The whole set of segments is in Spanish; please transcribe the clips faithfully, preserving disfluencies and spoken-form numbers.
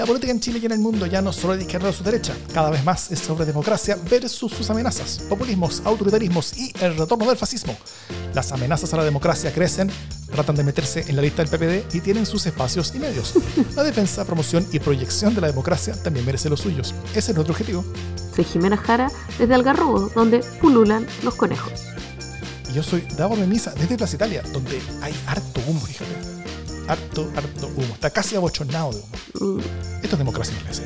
La política en Chile y en el mundo ya no solo de izquierda o de su derecha, cada vez más es sobre democracia versus sus amenazas, populismos, autoritarismos y el retorno del fascismo. Las amenazas a la democracia crecen, tratan de meterse en la lista del P P D y tienen sus espacios y medios. La defensa, promoción y proyección de la democracia también merece los suyos. Ese es nuestro objetivo. Soy Jimena Jara desde Algarrobo, donde pululan los conejos. Y yo soy Davo Beniza desde Plaza Italia, donde hay harto humo, fíjate. Harto, harto humo. Está casi abochornado de humo. Mm. Esto es democracia inglesa.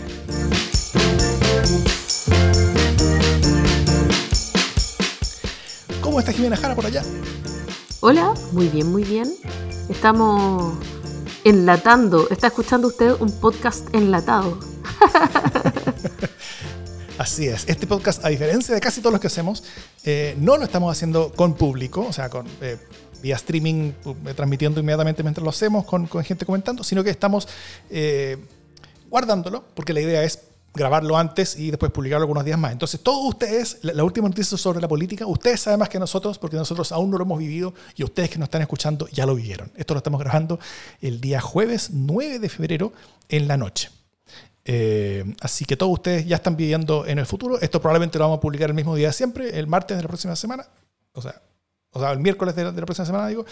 ¿Cómo está Jimena Jara por allá? Hola, muy bien, muy bien. Estamos enlatando. Está escuchando usted un podcast enlatado. Así es. Este podcast, a diferencia de casi todos los que hacemos, eh, no lo estamos haciendo con público, o sea, con eh, vía streaming, transmitiendo inmediatamente mientras lo hacemos, con, con gente comentando, sino que estamos eh, guardándolo, porque la idea es grabarlo antes y después publicarlo algunos días más. Entonces, todos ustedes, la, la última noticia sobre la política, ustedes saben más que nosotros, porque nosotros aún no lo hemos vivido y ustedes que nos están escuchando ya lo vivieron. Esto lo estamos grabando el día jueves nueve de febrero en la noche. Eh, así que todos ustedes ya están viviendo en el futuro. Esto probablemente lo vamos a publicar el mismo día de siempre, el martes de la próxima semana. O sea, o sea el miércoles de la, de la próxima semana, digo.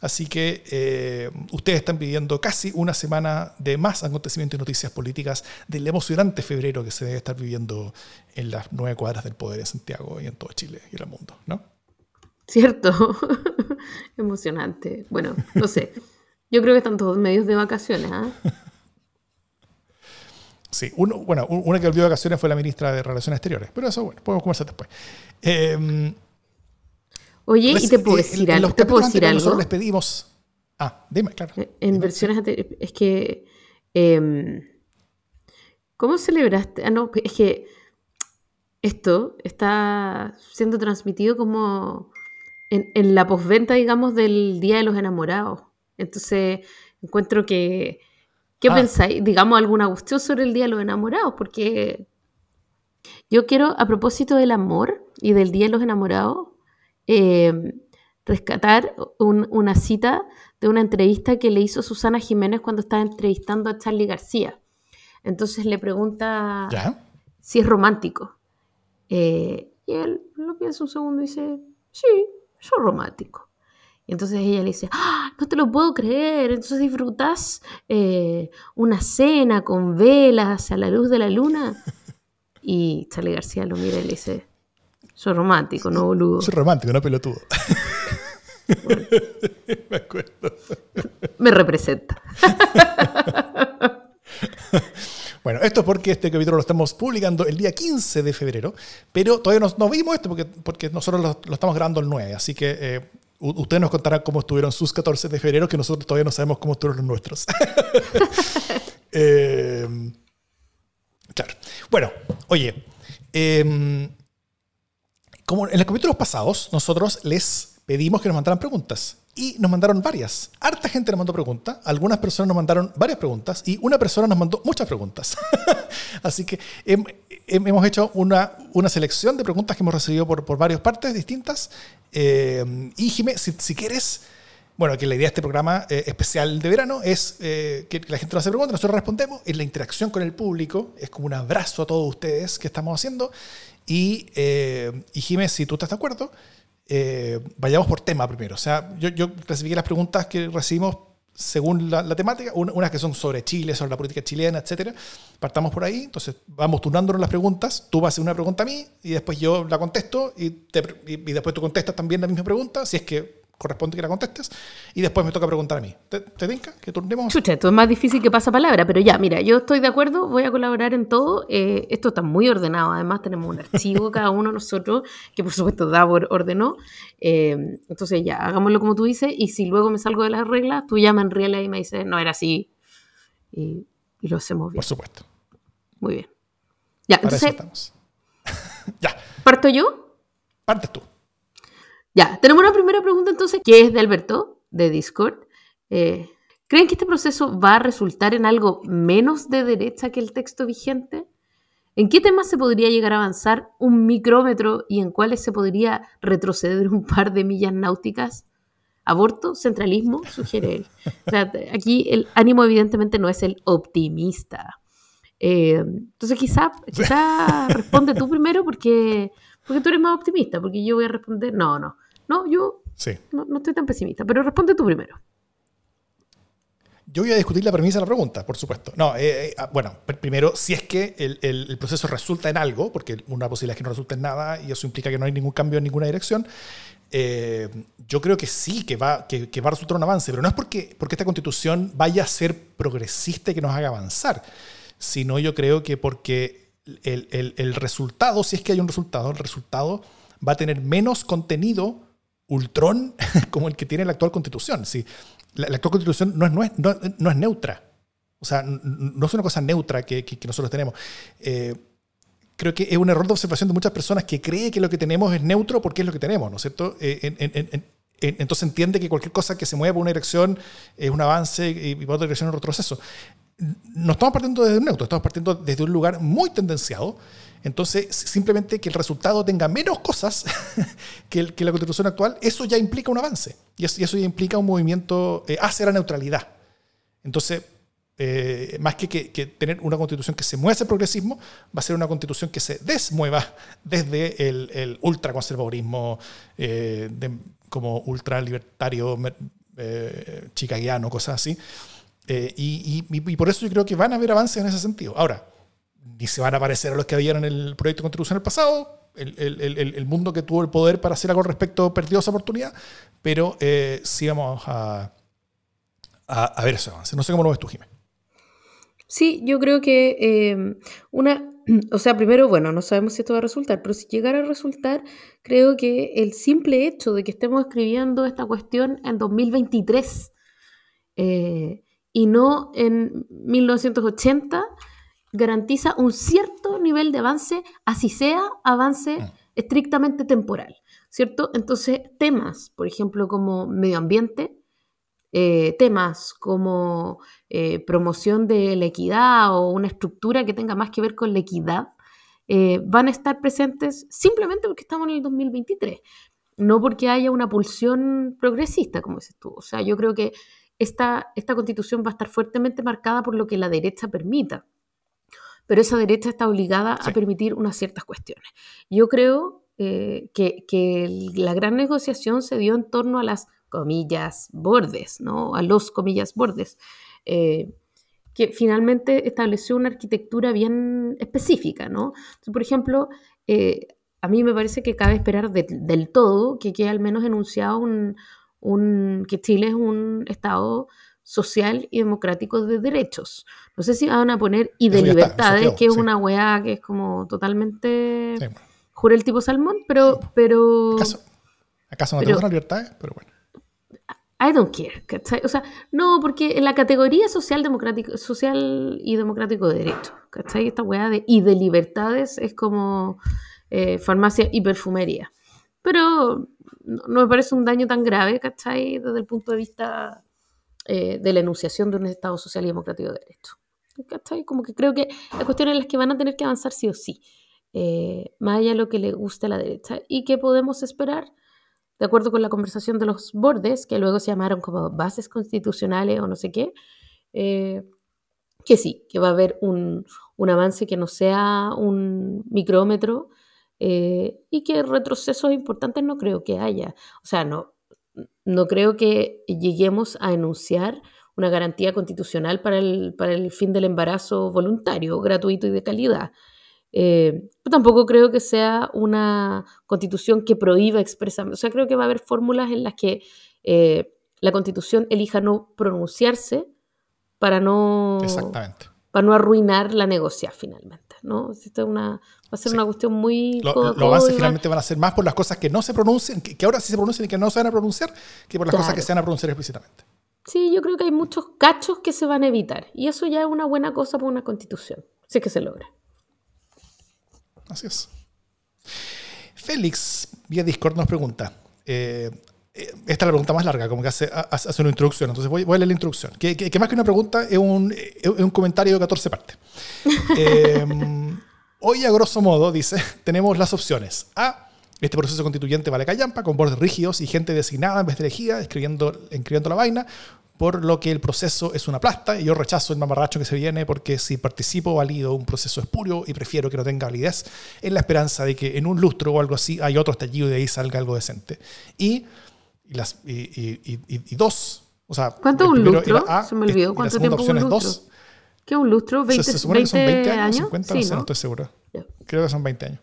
Así que eh, ustedes están viviendo casi una semana de más acontecimientos y noticias políticas del emocionante febrero que se debe estar viviendo en las nueve cuadras del poder en Santiago y en todo Chile y en el mundo, ¿no? Cierto. Emocionante. Bueno, no sé. Yo creo que están todos medios de vacaciones, ¿ah? ¿eh? Sí, uno, bueno, una que volvió de vacaciones fue la ministra de Relaciones Exteriores, pero eso, bueno, podemos conversar después. Eh, Oye, pues, ¿y te puedo decir eh, algo? Los ¿Te puedo decir algo? Nosotros les pedimos... Ah, dime, claro. En dime, versiones... Sí. Es que... Eh, ¿Cómo celebraste...? Ah, no, es que esto está siendo transmitido como en, en la posventa, digamos, del Día de los Enamorados. Entonces, encuentro que... ¿Qué ah. pensáis? Digamos alguna cuestión sobre el Día de los Enamorados, porque yo quiero, a propósito del amor y del Día de los Enamorados, eh, rescatar un, una cita de una entrevista que le hizo Susana Jiménez cuando estaba entrevistando a Charlie García. Entonces le pregunta ¿Ya? si es romántico. Eh, y él lo piensa un segundo y dice, sí, soy romántico. Y entonces ella le dice, ¡ah, no te lo puedo creer! Entonces disfrutás eh, una cena con velas a la luz de la luna. Y Charlie García lo mira y le dice, soy romántico, no boludo. Soy romántico, no pelotudo. Bueno. Me acuerdo. Me representa. Bueno, esto es porque este capítulo lo estamos publicando el día quince de febrero, pero todavía no, no vimos esto porque, porque nosotros lo, lo estamos grabando el nueve, así que... Eh, ustedes nos contarán cómo estuvieron sus catorce de febrero, que nosotros todavía no sabemos cómo estuvieron los nuestros. eh, claro. Bueno, oye, eh, como en los capítulos pasados, nosotros les pedimos que nos mandaran preguntas. Y nos mandaron varias. Harta gente nos mandó preguntas. Algunas personas nos mandaron varias preguntas. Y una persona nos mandó muchas preguntas. Así que hem, hem, hemos hecho una, una selección de preguntas que hemos recibido por, por varias partes distintas. Eh, y Jimé, si, si quieres... Bueno, que la idea de este programa eh, especial de verano es eh, que la gente nos hace preguntas, nosotros respondemos. Es la interacción con el público. Es como un abrazo a todos ustedes que estamos haciendo. Y, eh, y Jimé, si tú estás de acuerdo... Eh, vayamos por tema primero. O sea, yo, yo clasifiqué las preguntas que recibimos según la, la temática, Un, unas que son sobre Chile, sobre la política chilena, etcétera. Partamos por ahí, entonces vamos turnándonos las preguntas. Tú vas a hacer una pregunta a mí y después yo la contesto y, te, y, y después tú contestas también la misma pregunta, si es que corresponde que la contestes, y después me toca preguntar a mí. ¿Te, te tinca? ¿Que turnemos? Chucha, esto es más difícil que pasapalabra, pero ya, mira, yo estoy de acuerdo, voy a colaborar en todo. Eh, esto está muy ordenado, además tenemos un archivo cada uno de nosotros, que por supuesto Davor ordenó. Eh, entonces ya, hagámoslo como tú dices, y si luego me salgo de las reglas, tú ya me enrielas y me dices, no era así, y, y lo hacemos bien. Por supuesto. Muy bien. Ya, para entonces... Eso estamos. Ya. ¿Parto yo? Partes tú. Ya, tenemos una primera pregunta entonces, que es de Alberto, de Discord. Eh, ¿Creen que este proceso va a resultar en algo menos de derecha que el texto vigente? ¿En qué temas se podría llegar a avanzar un micrómetro y en cuáles se podría retroceder un par de millas náuticas? ¿Aborto? ¿Centralismo? Sugiere él. O sea, aquí el ánimo evidentemente no es el optimista. Eh, entonces quizá, quizá responde tú primero porque, porque tú eres más optimista, porque yo voy a responder... No, no, no yo sí. no, no estoy tan pesimista, pero responde tú primero. Yo voy a discutir la premisa de la pregunta, por supuesto. No, eh, eh, bueno, primero, si es que el, el, el proceso resulta en algo, porque una posibilidad es que no resulte en nada y eso implica que no hay ningún cambio en ninguna dirección, eh, yo creo que sí, que va, que, que va a resultar un avance, pero no es porque, porque esta constitución vaya a ser progresista y que nos haga avanzar, sino yo creo que porque el, el, el resultado, si es que hay un resultado, el resultado va a tener menos contenido ultrón como el que tiene la actual constitución. Sí. La, la actual constitución no es, no, es, no, no es neutra. O sea, no, no es una cosa neutra que, que, que nosotros tenemos. Eh, creo que es un error de observación de muchas personas que cree que lo que tenemos es neutro porque es lo que tenemos, ¿no es cierto? Eh, en, en, en, en, entonces entiende que cualquier cosa que se mueva por una dirección es un avance y por otra dirección es un retroceso. No estamos partiendo desde un neutro, estamos partiendo desde un lugar muy tendenciado. Entonces, simplemente que el resultado tenga menos cosas que, el, que la constitución actual, eso ya implica un avance. Y eso, y eso ya implica un movimiento eh, hacia la neutralidad. Entonces, eh, más que, que, que tener una constitución que se mueva hacia el progresismo, va a ser una constitución que se desmueva desde el, el ultraconservadurismo, eh, de, como ultralibertario, eh, chicaguiano, cosas así. Eh, y, y, y por eso yo creo que van a haber avances en ese sentido. Ahora, ni se van a parecer a los que habían en el proyecto de constitución del pasado. El, el, el, el mundo que tuvo el poder para hacer algo al respecto perdió esa oportunidad, pero eh, sí vamos a, a, a ver ese avance. No sé cómo lo ves tú, Jimé. Sí, yo creo que eh, una... O sea, primero, bueno, no sabemos si esto va a resultar, pero si llegara a resultar, creo que el simple hecho de que estemos escribiendo esta cuestión en dos mil veintitrés eh, y no en mil novecientos ochenta... garantiza un cierto nivel de avance, así sea avance estrictamente temporal, ¿cierto? Entonces, temas, por ejemplo, como medio ambiente, eh, temas como eh, promoción de la equidad o una estructura que tenga más que ver con la equidad, eh, van a estar presentes simplemente porque estamos en el dos mil veintitrés, no porque haya una pulsión progresista, como dices tú. O sea, yo creo que esta, esta constitución va a estar fuertemente marcada por lo que la derecha permita, pero esa derecha está obligada sí. a permitir unas ciertas cuestiones. Yo creo eh, que, que la gran negociación se dio en torno a las, comillas, bordes, ¿no? A los, comillas, bordes, eh, que finalmente estableció una arquitectura bien específica, ¿no? Entonces, por ejemplo, eh, a mí me parece que cabe esperar de, del todo que quede al menos enunciado un, un, que Chile es un Estado social y democrático de derechos. No sé si van a poner y de libertades, está, quedó, que es sí. una weá que es como totalmente... Sí, bueno. Jura el tipo salmón, pero... Sí, pero ¿Acaso, acaso no pero, tenemos las libertades? Pero bueno. I don't care, ¿cachai? O sea, no, porque en la categoría social, democrático, social y democrático de derechos, ¿cachai? Esta weá de y de libertades es como eh, farmacia y perfumería. Pero no, no me parece un daño tan grave, ¿cachai? Desde el punto de vista... Eh, de la enunciación de un Estado social y democrático de derecho. ¿Cachai? Como que creo que hay cuestiones en las que van a tener que avanzar sí o sí, eh, más allá de lo que le gusta a la derecha. ¿Y qué podemos esperar? De acuerdo con la conversación de los bordes, que luego se llamaron como bases constitucionales o no sé qué, eh, que sí, que va a haber un, un avance que no sea un micrómetro eh, y que retrocesos importantes no creo que haya. O sea, no. No creo que lleguemos a enunciar una garantía constitucional para el, para el fin del embarazo voluntario, gratuito y de calidad. Eh, tampoco creo que sea una constitución que prohíba expresamente. O sea, creo que va a haber fórmulas en las que eh, la constitución elija no pronunciarse para no, Exactamente. para no arruinar la negociación finalmente, ¿no? Esto es una... Va a ser sí. una cuestión muy... Los lo, lo avances finalmente van a ser más por las cosas que no se pronuncian, que, que ahora sí se pronuncian y que no se van a pronunciar, que por las claro. cosas que se van a pronunciar explícitamente. Sí, yo creo que hay muchos cachos que se van a evitar. Y eso ya es una buena cosa para una constitución, si es que se logra. Así es. Félix, vía Discord, nos pregunta... Eh, esta es la pregunta más larga, como que hace, hace una introducción, entonces voy, voy a leer la introducción. Que, que, que más que una pregunta, es un, es un comentario de catorce partes. Eh... Hoy, a grosso modo, dice, tenemos las opciones. A, este proceso constituyente vale callampa, con bordes rígidos y gente designada en vez de elegida, escribiendo, escribiendo la vaina, por lo que el proceso es una plasta y yo rechazo el mamarracho que se viene porque si participo valido un proceso espurio y prefiero que no tenga validez en la esperanza de que en un lustro o algo así hay otro estallido y de ahí salga algo decente. Y, y, las, y, y, y, y dos, o sea... ¿Cuánto un lustro? A, se me olvidó. ¿Cuánto tiempo un lustro? Dos. ¿Qué un lustro? ¿veinte, se, se supone veinte que son veinte años, años? cincuenta, sí, no sé, ¿no? No estoy seguro. Yeah. Creo que son veinte años.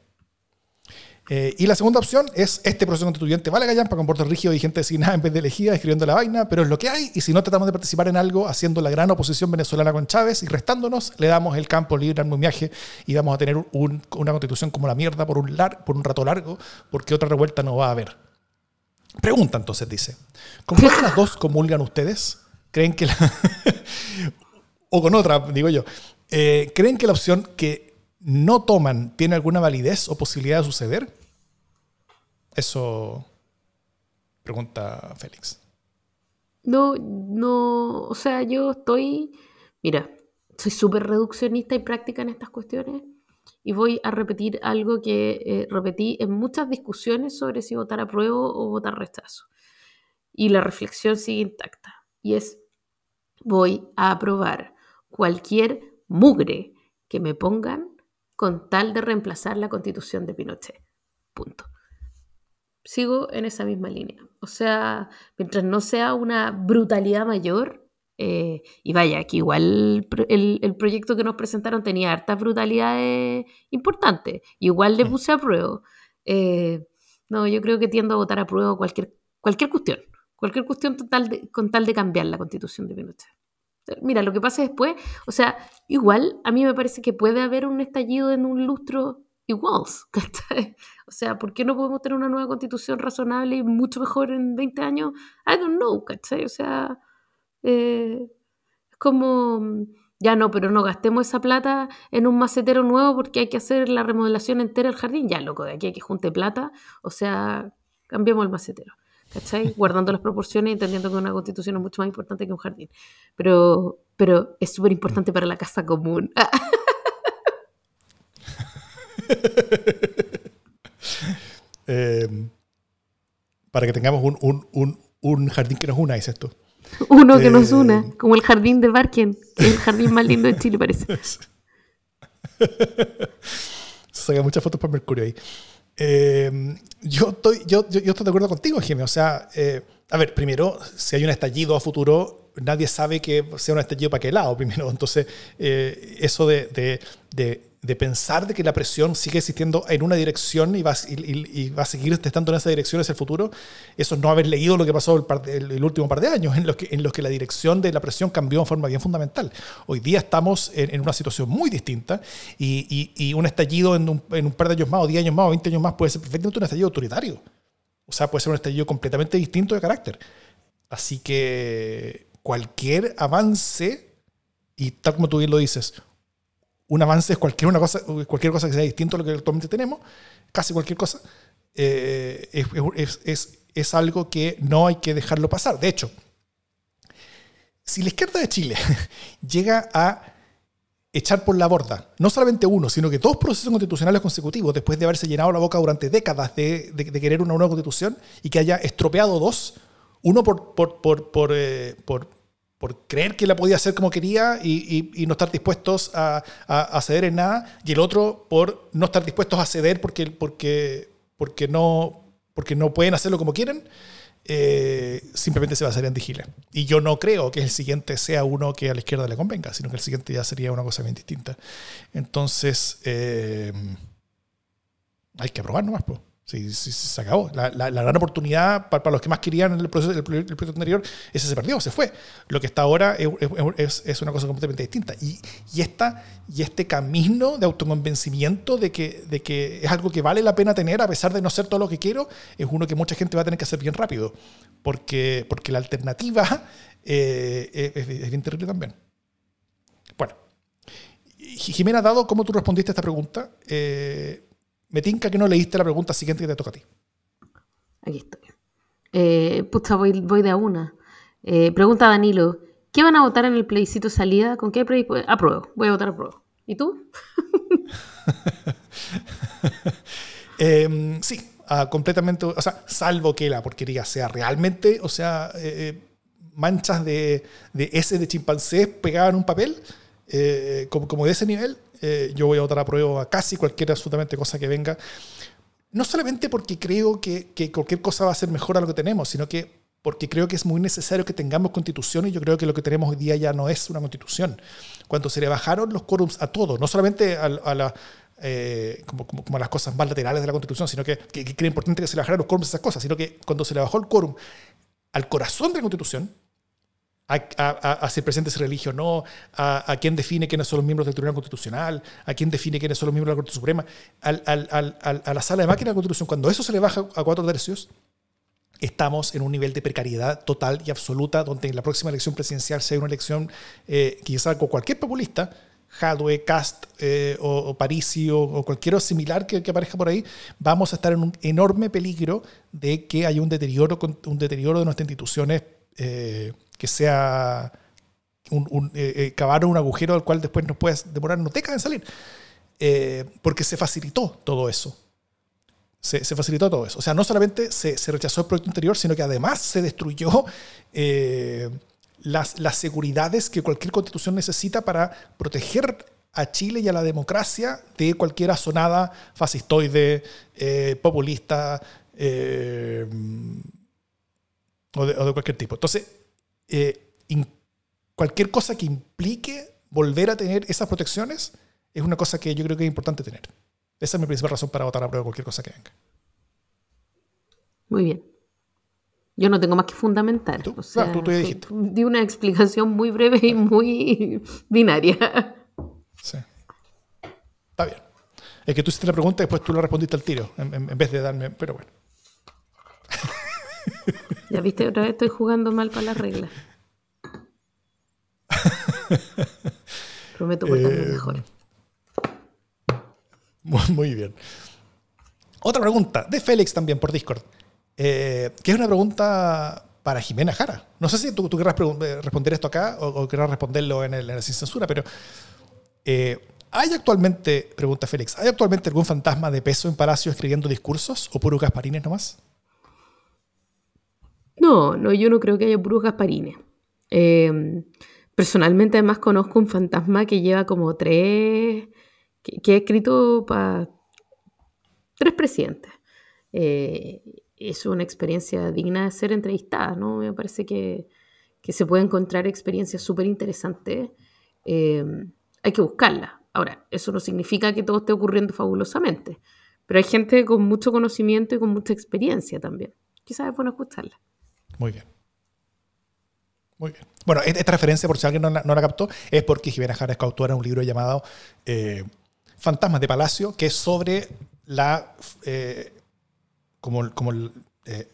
Eh, y la segunda opción es este proceso constituyente vale gallampa con porte rígido y gente designada en vez de elegida escribiendo la vaina, pero es lo que hay y si no tratamos de participar en algo haciendo la gran oposición venezolana con Chávez y restándonos le damos el campo libre al mumiaje y vamos a tener un, una constitución como la mierda por un, lar, por un rato largo porque otra revuelta no va a haber. Pregunta entonces, dice, ¿con cuál de las dos comulgan ustedes? ¿Creen que la... o con otra, digo yo. Eh, ¿Creen que la opción que no toman tiene alguna validez o posibilidad de suceder? Eso pregunta Félix. No, no, o sea, yo estoy, mira, soy súper reduccionista y práctica en estas cuestiones y voy a repetir algo que eh, repetí en muchas discusiones sobre si votar apruebo o votar rechazo. Y la reflexión sigue intacta y es, voy a aprobar cualquier mugre que me pongan con tal de reemplazar la Constitución de Pinochet. Punto. Sigo en esa misma línea. O sea, mientras no sea una brutalidad mayor, eh, y vaya, que igual el, el proyecto que nos presentaron tenía hartas brutalidades importantes, igual le puse apruebo. Eh, no, yo creo que tiendo a votar apruebo cualquier, cualquier cuestión, cualquier cuestión total de, con tal de cambiar la Constitución de Pinochet. Mira, lo que pasa después, o sea, igual a mí me parece que puede haber un estallido en un lustro igual, ¿cachai? O sea, ¿por qué no podemos tener una nueva constitución razonable y mucho mejor en veinte años? I don't know, ¿cachai? O sea, eh, es como, ya no, pero no gastemos esa plata en un macetero nuevo porque hay que hacer la remodelación entera del jardín. Ya, loco, de aquí hay que junte plata, o sea, cambiemos el macetero. ¿Cachai? Guardando las proporciones y entendiendo que una constitución es mucho más importante que un jardín. Pero, pero es súper importante para la casa común. eh, para que tengamos un, un, un, un jardín que nos una, dices tú. Uno que eh, nos una, como el jardín de Barken, que es el jardín más lindo de Chile, parece. Se sacan muchas fotos para Mercurio ahí. Eh, yo, estoy, yo, yo, yo estoy de acuerdo contigo, Jimmy. O sea, eh, a ver, primero, si hay un estallido a futuro, nadie sabe que sea un estallido para qué lado, primero. Entonces, eh, eso de, de, de, de pensar de que la presión sigue existiendo en una dirección y va, y, y va a seguir estando en esa dirección hacia el futuro, eso es no haber leído lo que pasó el, par de, el, el último par de años, en los, que, en los que la dirección de la presión cambió de forma bien fundamental. Hoy día estamos en, en una situación muy distinta y, y, y un estallido en un, en un par de años más, o diez años más, o veinte años más, puede ser perfectamente un estallido autoritario. O sea, puede ser un estallido completamente distinto de carácter. Así que cualquier avance, y tal como tú bien lo dices, un avance es cualquier, una cosa, cualquier cosa que sea distinto a lo que actualmente tenemos, casi cualquier cosa, eh, es, es, es, es algo que no hay que dejarlo pasar. De hecho, si la izquierda de Chile llega a echar por la borda, no solamente uno, sino que dos procesos constitucionales consecutivos, después de haberse llenado la boca durante décadas de, de, de querer una nueva constitución y que haya estropeado dos, uno por, por, por, por, eh, por, por creer que la podía hacer como quería y, y, y no estar dispuestos a, a, a ceder en nada, y el otro por no estar dispuestos a ceder porque, porque, porque, no, porque no pueden hacerlo como quieren, eh, simplemente se basarían de giles. Y yo no creo que el siguiente sea uno que a la izquierda le convenga, sino que el siguiente ya sería una cosa bien distinta. Entonces, eh, hay que aprobar nomás, pues. Sí, sí, sí, se acabó. La, la, la gran oportunidad para, para los que más querían el proceso, el, el proyecto anterior, ese se perdió, se fue. Lo que está ahora es, es, es una cosa completamente distinta. Y, y, esta, y este camino de autoconvencimiento de que, de que es algo que vale la pena tener a pesar de no ser todo lo que quiero, es uno que mucha gente va a tener que hacer bien rápido. Porque, porque la alternativa eh, es, es bien terrible también. Bueno. Jimena, dado cómo tú respondiste a esta pregunta, eh, me tinca que no leíste la pregunta siguiente que te toca a ti. Aquí estoy. Eh, pucha, voy, voy de a una. Eh, pregunta a Danilo. ¿Qué van a votar en el plebiscito salida? ¿Con qué plebiscito? Apruebo. Voy a votar apruebo. ¿Y tú? eh, sí, ah, completamente. O sea, salvo que la porquería sea realmente, o sea, eh, manchas de, de S de chimpancés pegadas en un papel, eh, como, como de ese nivel, eh, yo voy a votar a prueba a casi cualquier absolutamente cosa que venga. No solamente porque creo que, que cualquier cosa va a ser mejor a lo que tenemos, sino que porque creo que es muy necesario que tengamos constituciones. Yo creo que lo que tenemos hoy día ya no es una constitución. Cuando se le bajaron los quórums a todos, no solamente a, a la... Eh, como, como, como las cosas más laterales de la Constitución, sino que, que, que era importante que se le bajaran los quórums a esas cosas, sino que cuando se le bajó el quórum al corazón de la Constitución, a, a, a, a si el presidente se religió o no, a, a quién define quiénes son los miembros del Tribunal Constitucional, a quién define quiénes son los miembros de la Corte Suprema, al, al, al, al, a la sala de máquina de la Constitución, cuando eso se le baja a cuatro tercios, estamos en un nivel de precariedad total y absoluta, donde en la próxima elección presidencial, si hay una elección eh, quizá con cualquier populista, Hadwe, Cast eh, o, o Parisi o, o cualquier similar que, que aparezca por ahí, vamos a estar en un enorme peligro de que haya un deterioro, un deterioro de nuestras instituciones eh, que sea un, un, eh, cavar un agujero al cual después nos puede demorar no décadas en salir, eh, porque se facilitó todo eso. Se, se facilitó todo eso. O sea, no solamente se, se rechazó el proyecto anterior, sino que además se destruyó eh, Las, las seguridades que cualquier constitución necesita para proteger a Chile y a la democracia de cualquier asonada fascistoide, eh, populista eh, o, de, o de cualquier tipo. Entonces, eh, in, cualquier cosa que implique volver a tener esas protecciones es una cosa que yo creo que es importante tener. Esa es mi principal razón para votar a prueba cualquier cosa que venga. Muy bien. Yo no tengo más que fundamentar. O sea, no, tú te dijiste. Di una explicación muy breve y muy binaria. Sí. Está bien. Es que tú hiciste la pregunta y después tú la respondiste al tiro, en, en vez de darme... Pero bueno. Ya viste, otra vez estoy jugando mal para las reglas. Prometo portarme eh, mejor. Muy bien. Otra pregunta, de Félix también por Discord. Eh, que es una pregunta para Jimena Jara. No sé si tú, tú querrás responder esto acá o, o querrás responderlo en el, en el Sin Censura, pero eh, ¿hay actualmente, pregunta Félix, ¿hay actualmente algún fantasma de peso en Palacio escribiendo discursos o puros gasparines nomás? No, no, yo no creo que haya puros gasparines. Eh, personalmente además conozco un fantasma que lleva como tres, que, que ha escrito para tres presidentes. Eh, es una experiencia digna de ser entrevistada, ¿no? Me parece que, que se puede encontrar experiencias súper interesantes. Eh, hay que buscarla. Ahora, eso no significa que todo esté ocurriendo fabulosamente, pero hay gente con mucho conocimiento y con mucha experiencia también. Quizás es bueno escucharla. Muy bien. Muy bien. Bueno, esta referencia, por si alguien no la, no la captó, es porque Jimena Jara es coautora de un libro llamado eh, Fantasmas de Palacio, que es sobre la... Eh, como, como eh,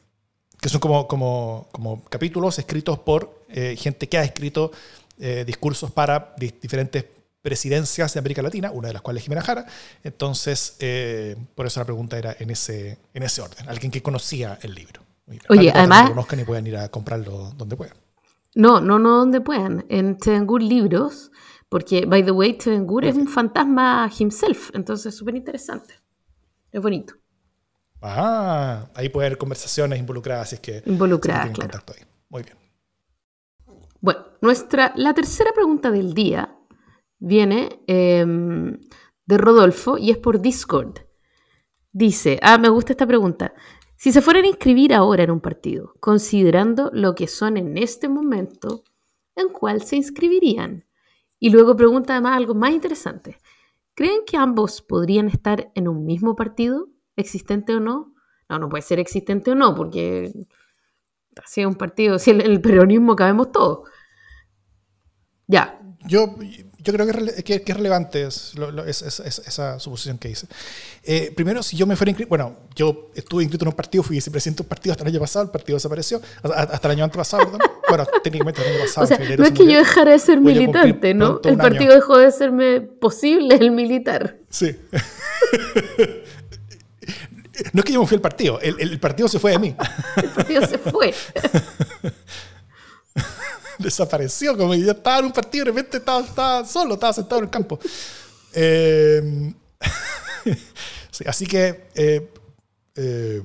que son como, como, como capítulos escritos por eh, gente que ha escrito eh, discursos para di- diferentes presidencias de América Latina, una de las cuales es Jimena Jara. Entonces, eh, por eso la pregunta era en ese, en ese orden. Alguien que conocía el libro. Oye, Alguien además... Que lo conozcan y puedan ir a comprarlo donde puedan. No, no, no donde puedan. En Tevengur Libros, porque, by the way, Tevengur sí. Es un fantasma himself, entonces súper interesante. Es bonito. Ah, ahí puede haber conversaciones involucradas, así es que involucradas, claro. Contacto ahí. Muy bien. Bueno, nuestra, la tercera pregunta del día viene eh, de Rodolfo y es por Discord. Dice, ah, me gusta esta pregunta. Si se fueran a inscribir ahora en un partido, considerando lo que son en este momento, ¿en cuál se inscribirían? Y luego pregunta además algo más interesante. ¿Creen que ambos podrían estar en un mismo partido? ¿Existente o no? No, no puede ser existente o no, porque si es un partido, si el, el peronismo cabemos todos. Ya. Yo, yo creo que, que, que es relevante es, lo, lo, es, es, es, esa suposición que hice. Eh, primero, si yo me fuera inscrito, bueno, yo estuve inscrito en un partido, fui vicepresidente de un partido hasta el año pasado, el partido desapareció, hasta el año antepasado, ¿no? Bueno, técnicamente el año pasado. O sea, no es que murió, yo dejara de ser militante, ¿no? El partido año. Dejó de serme posible el militar. Sí. No es que yo me fui al partido, el, el partido se fue de mí. El partido se fue. Desapareció, como que yo estaba en un partido y de repente estaba, estaba solo, estaba sentado en el campo. Eh, sí, así que eh, eh,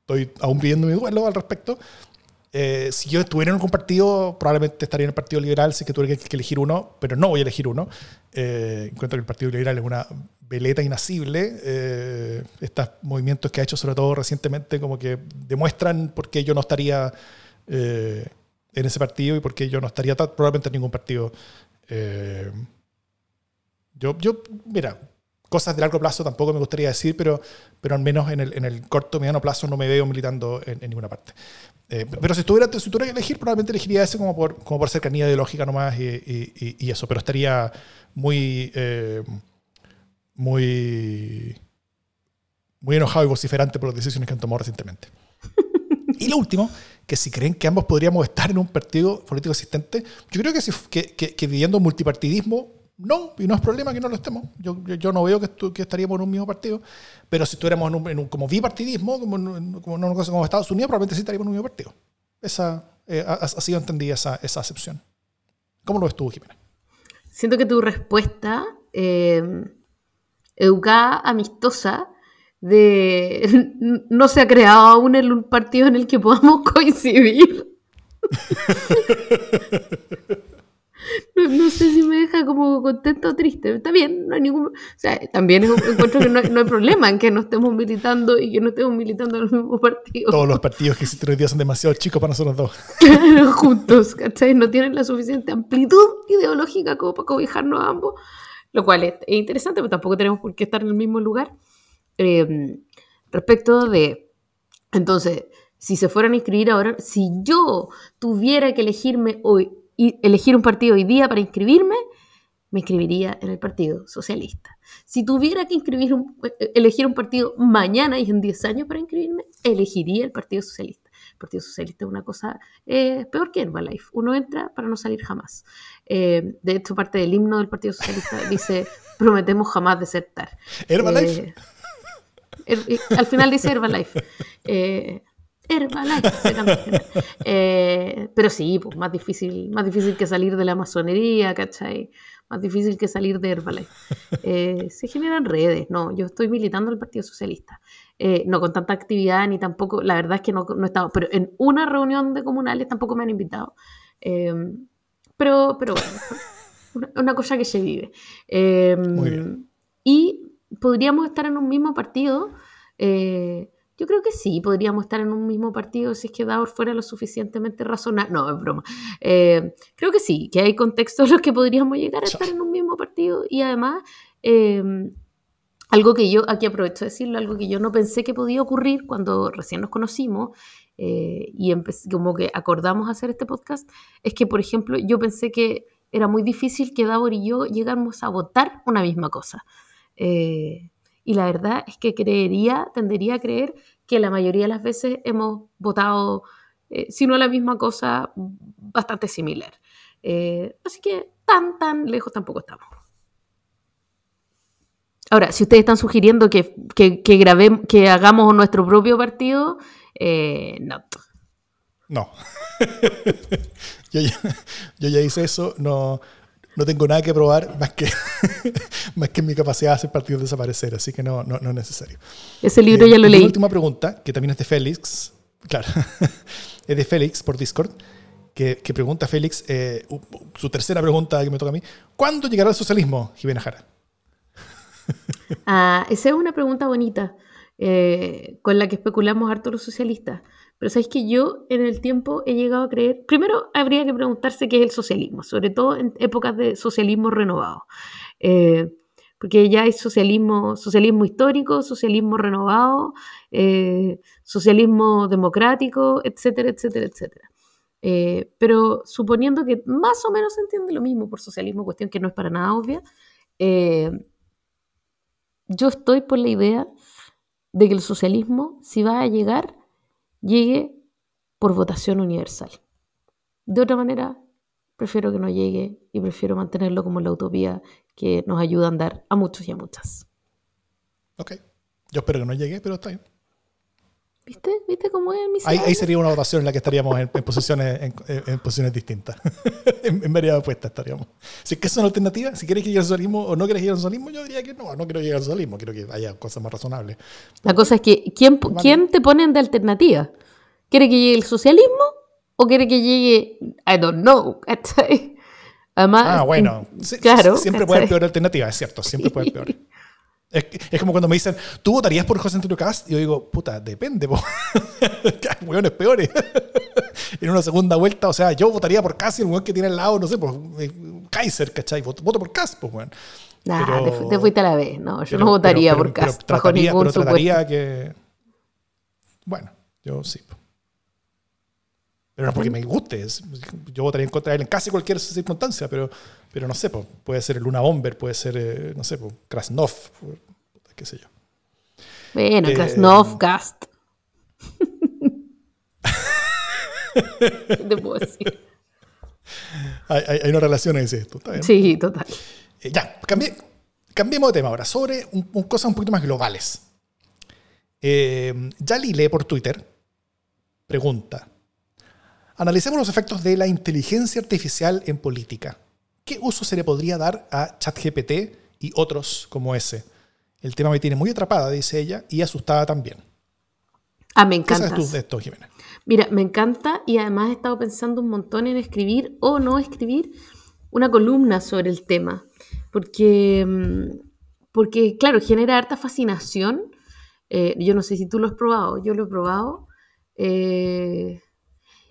estoy aún viviendo mi duelo al respecto. Eh, si yo estuviera en un partido, probablemente estaría en el Partido Liberal, si que tuviera que elegir uno, pero no voy a elegir uno. Eh, encuentro que el Partido Liberal es una veleta inasible. Eh, estos movimientos que ha hecho, sobre todo recientemente, como que demuestran por qué yo no estaría eh, en ese partido y por qué yo no estaría tan, probablemente en ningún partido. Eh, yo, yo, mira, cosas de largo plazo tampoco me gustaría decir, pero, pero al menos en el, en el corto o mediano plazo no me veo militando en, en ninguna parte. Eh, pero si tuviera, si tuviera que elegir, probablemente elegiría ese como por, como por cercanía ideológica nomás y, y, y eso. Pero estaría muy, eh, muy, muy enojado y vociferante por las decisiones que han tomado recientemente. Y lo último, que si creen que ambos podríamos estar en un partido político existente, yo creo que, si, que, que, que viviendo multipartidismo, no, y no es problema que no lo estemos. Yo, yo, yo no veo que, estu- que estaríamos en un mismo partido, pero si estuviéramos en un, en un como bipartidismo, como, en, como, en una cosa como Estados Unidos, probablemente sí estaríamos en un mismo partido. Esa, eh, así yo entendí esa, esa acepción. ¿Cómo lo ves tú, Jimena? Siento que tu respuesta eh, educada, amistosa, de no se ha creado aún el, un partido en el que podamos coincidir. No, no sé si me deja como contenta o triste. Está bien, no hay ningún... O sea, también es un encuentro que no hay, no hay problema en que no estemos militando y que no estemos militando en los mismos partidos. Todos los partidos que existen hoy día son demasiado chicos para nosotros dos. Claro, juntos, ¿cachai? No tienen la suficiente amplitud ideológica como para cobijarnos a ambos, lo cual es interesante, pero tampoco tenemos por qué estar en el mismo lugar. Eh, respecto de... Entonces, si se fueran a inscribir ahora... Si yo tuviera que elegirme hoy... y elegir un partido hoy día para inscribirme, me inscribiría en el Partido Socialista. Si tuviera que inscribir un, elegir un partido mañana y en diez años para inscribirme, elegiría el Partido Socialista. El Partido Socialista es una cosa eh, peor que Herbalife. Uno entra para no salir jamás. Eh, de hecho, parte del himno del Partido Socialista dice, prometemos jamás desertar. ¿Herbalife? Eh, er, er, al final dice Herbalife. Eh, Herbalife, eh, pero sí, pues más difícil, más difícil que salir de la masonería, ¿cachai? Más difícil que salir de Herbalife. Eh, se generan redes, no, yo estoy militando en el Partido Socialista, eh, no con tanta actividad ni tampoco, la verdad es que no, no he estado, pero en una reunión de comunales tampoco me han invitado, eh, pero, pero bueno, una, una cosa que se vive. Eh, Muy bien. Y podríamos estar en un mismo partido. Eh, Yo creo que sí, podríamos estar en un mismo partido si es que Davor fuera lo suficientemente razonable. No, es broma. Eh, creo que sí, que hay contextos en los que podríamos llegar a estar en un mismo partido. Y además, eh, algo que yo, aquí aprovecho de decirlo, algo que yo no pensé que podía ocurrir cuando recién nos conocimos eh, y empe- como que acordamos hacer este podcast, es que, por ejemplo, yo pensé que era muy difícil que Davor y yo llegáramos a votar una misma cosa. Eh... Y la verdad es que creería, tendería a creer que la mayoría de las veces hemos votado, eh, si no la misma cosa, bastante similar. Eh, así que tan, tan lejos tampoco estamos. Ahora, si ustedes están sugiriendo que, que, que, grabemos, que hagamos nuestro propio partido, eh, no. No. yo, ya, yo ya hice eso, no... No tengo nada que probar más que, más que mi capacidad de hacer partidos desaparecer, así que no, no, no es necesario. Ese libro eh, ya lo leí. La última pregunta, que también es de Félix, claro, es de Félix por Discord, que, que pregunta a Félix, eh, su tercera pregunta que me toca a mí, ¿cuándo llegará el socialismo, Jimena Jara? Ah, esa es una pregunta bonita, eh, con la que especulamos harto los socialistas. Pero sabéis que yo en el tiempo he llegado a creer... Primero habría que preguntarse qué es el socialismo, sobre todo en épocas de socialismo renovado. Eh, porque ya hay socialismo, socialismo histórico, socialismo renovado, eh, socialismo democrático, etcétera, etcétera, etcétera. Eh, pero suponiendo que más o menos se entiende lo mismo por socialismo, cuestión que no es para nada obvia, eh, yo estoy por la idea de que el socialismo, si va a llegar... llegue por votación universal. De otra manera, prefiero que no llegue y prefiero mantenerlo como la utopía que nos ayuda a andar a muchos y a muchas. Ok. Yo espero que no llegue, pero está bien. ¿Viste? ¿Viste cómo es mi cerebro? Ahí, ahí sería una votación en la que estaríamos en, en, posiciones, en, en posiciones distintas. en, en varias opuestas estaríamos. Si es que es una alternativa, si quieres que llegue al socialismo o no quieres llegar al socialismo, yo diría que no, no quiero llegar al socialismo, quiero que haya cosas más razonables. La cosa es que, ¿quién, ¿quién te ponen de alternativa? ¿Quiere que llegue el socialismo o quiere que llegue, I don't know, ¿cachai? Además, ah, bueno, sí, claro, siempre ¿cachai? Puede haber peor alternativa, es cierto, siempre sí. puede haber peor. Es, es como cuando me dicen, ¿tú votarías por José Antonio Cast? Y yo digo, puta, depende, po. Hueones peores. En una segunda vuelta, o sea, yo votaría por Cast y el hueón que tiene al lado, no sé, por Kaiser, ¿cachai? Voto, voto por Cast, pues, hueón. Nah, pero, te fuiste a la vez, no, yo pero, no votaría pero, pero, por Cast, bajo ningún pero trataría supuesto. Que... Bueno, yo sí, po. Pero no porque me guste, yo votaría en contra de él en casi cualquier circunstancia, pero, pero no sé, po, puede ser el Luna Bomber, puede ser, eh, no sé, po, Krasnov, qué sé yo. Bueno, eh, Krasnov, Gast. Te puedo decir. Hay, hay, hay una relación en esto, ¿está bien? Sí, total. Eh, ya, cambié, cambiemos de tema ahora, sobre un, un, cosas un poquito más globales. Eh, Yalile por Twitter pregunta: analicemos los efectos de la inteligencia artificial en política. ¿Qué uso se le podría dar a ChatGPT y otros como ese? El tema me tiene muy atrapada, dice ella, y asustada también. Ah, me encanta. ¿Qué sabes tú de esto, Jimena? Mira, me encanta y además he estado pensando un montón en escribir o no escribir una columna sobre el tema. Porque, porque claro, genera harta fascinación. Eh, yo no sé si tú lo has probado, yo lo he probado. Eh...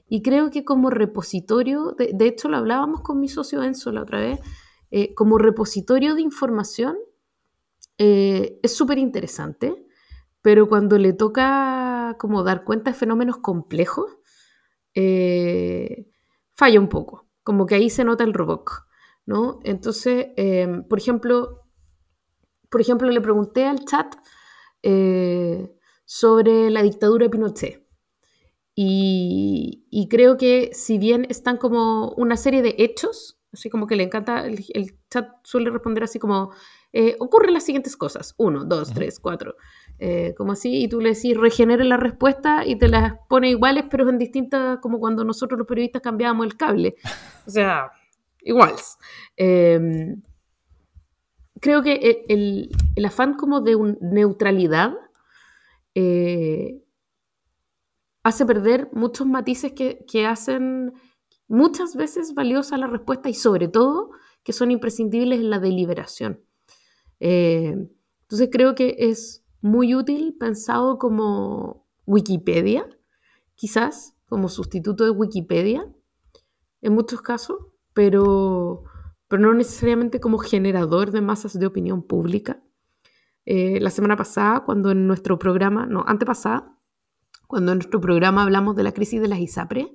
Y creo que como repositorio, de, de hecho lo hablábamos con mi socio Enzo la otra vez, eh, como repositorio de información eh, es súper interesante, pero cuando le toca como dar cuenta de fenómenos complejos, eh, falla un poco, como que ahí se nota el robot, ¿no? Entonces, eh, por ejemplo, por ejemplo, le pregunté al chat eh, sobre la dictadura de Pinochet. Y, y creo que si bien están como una serie de hechos, así como que le encanta, el, el chat suele responder así como, eh, ocurren las siguientes cosas, uno, dos, tres, cuatro, eh, como así, y tú le decís, regenera la respuesta y te las pone iguales, pero en distintas, como cuando nosotros los periodistas cambiábamos el cable, o sea, iguales. Eh, creo que el, el afán como de un, neutralidad, eh, hace perder muchos matices que, que hacen muchas veces valiosa la respuesta y sobre todo que son imprescindibles en la deliberación. Eh, entonces creo que es muy útil pensado como Wikipedia, quizás como sustituto de Wikipedia en muchos casos, pero, pero no necesariamente como generador de masas de opinión pública. Eh, la semana pasada, cuando en nuestro programa, no, antepasada, cuando en nuestro programa hablamos de la crisis de las ISAPRES,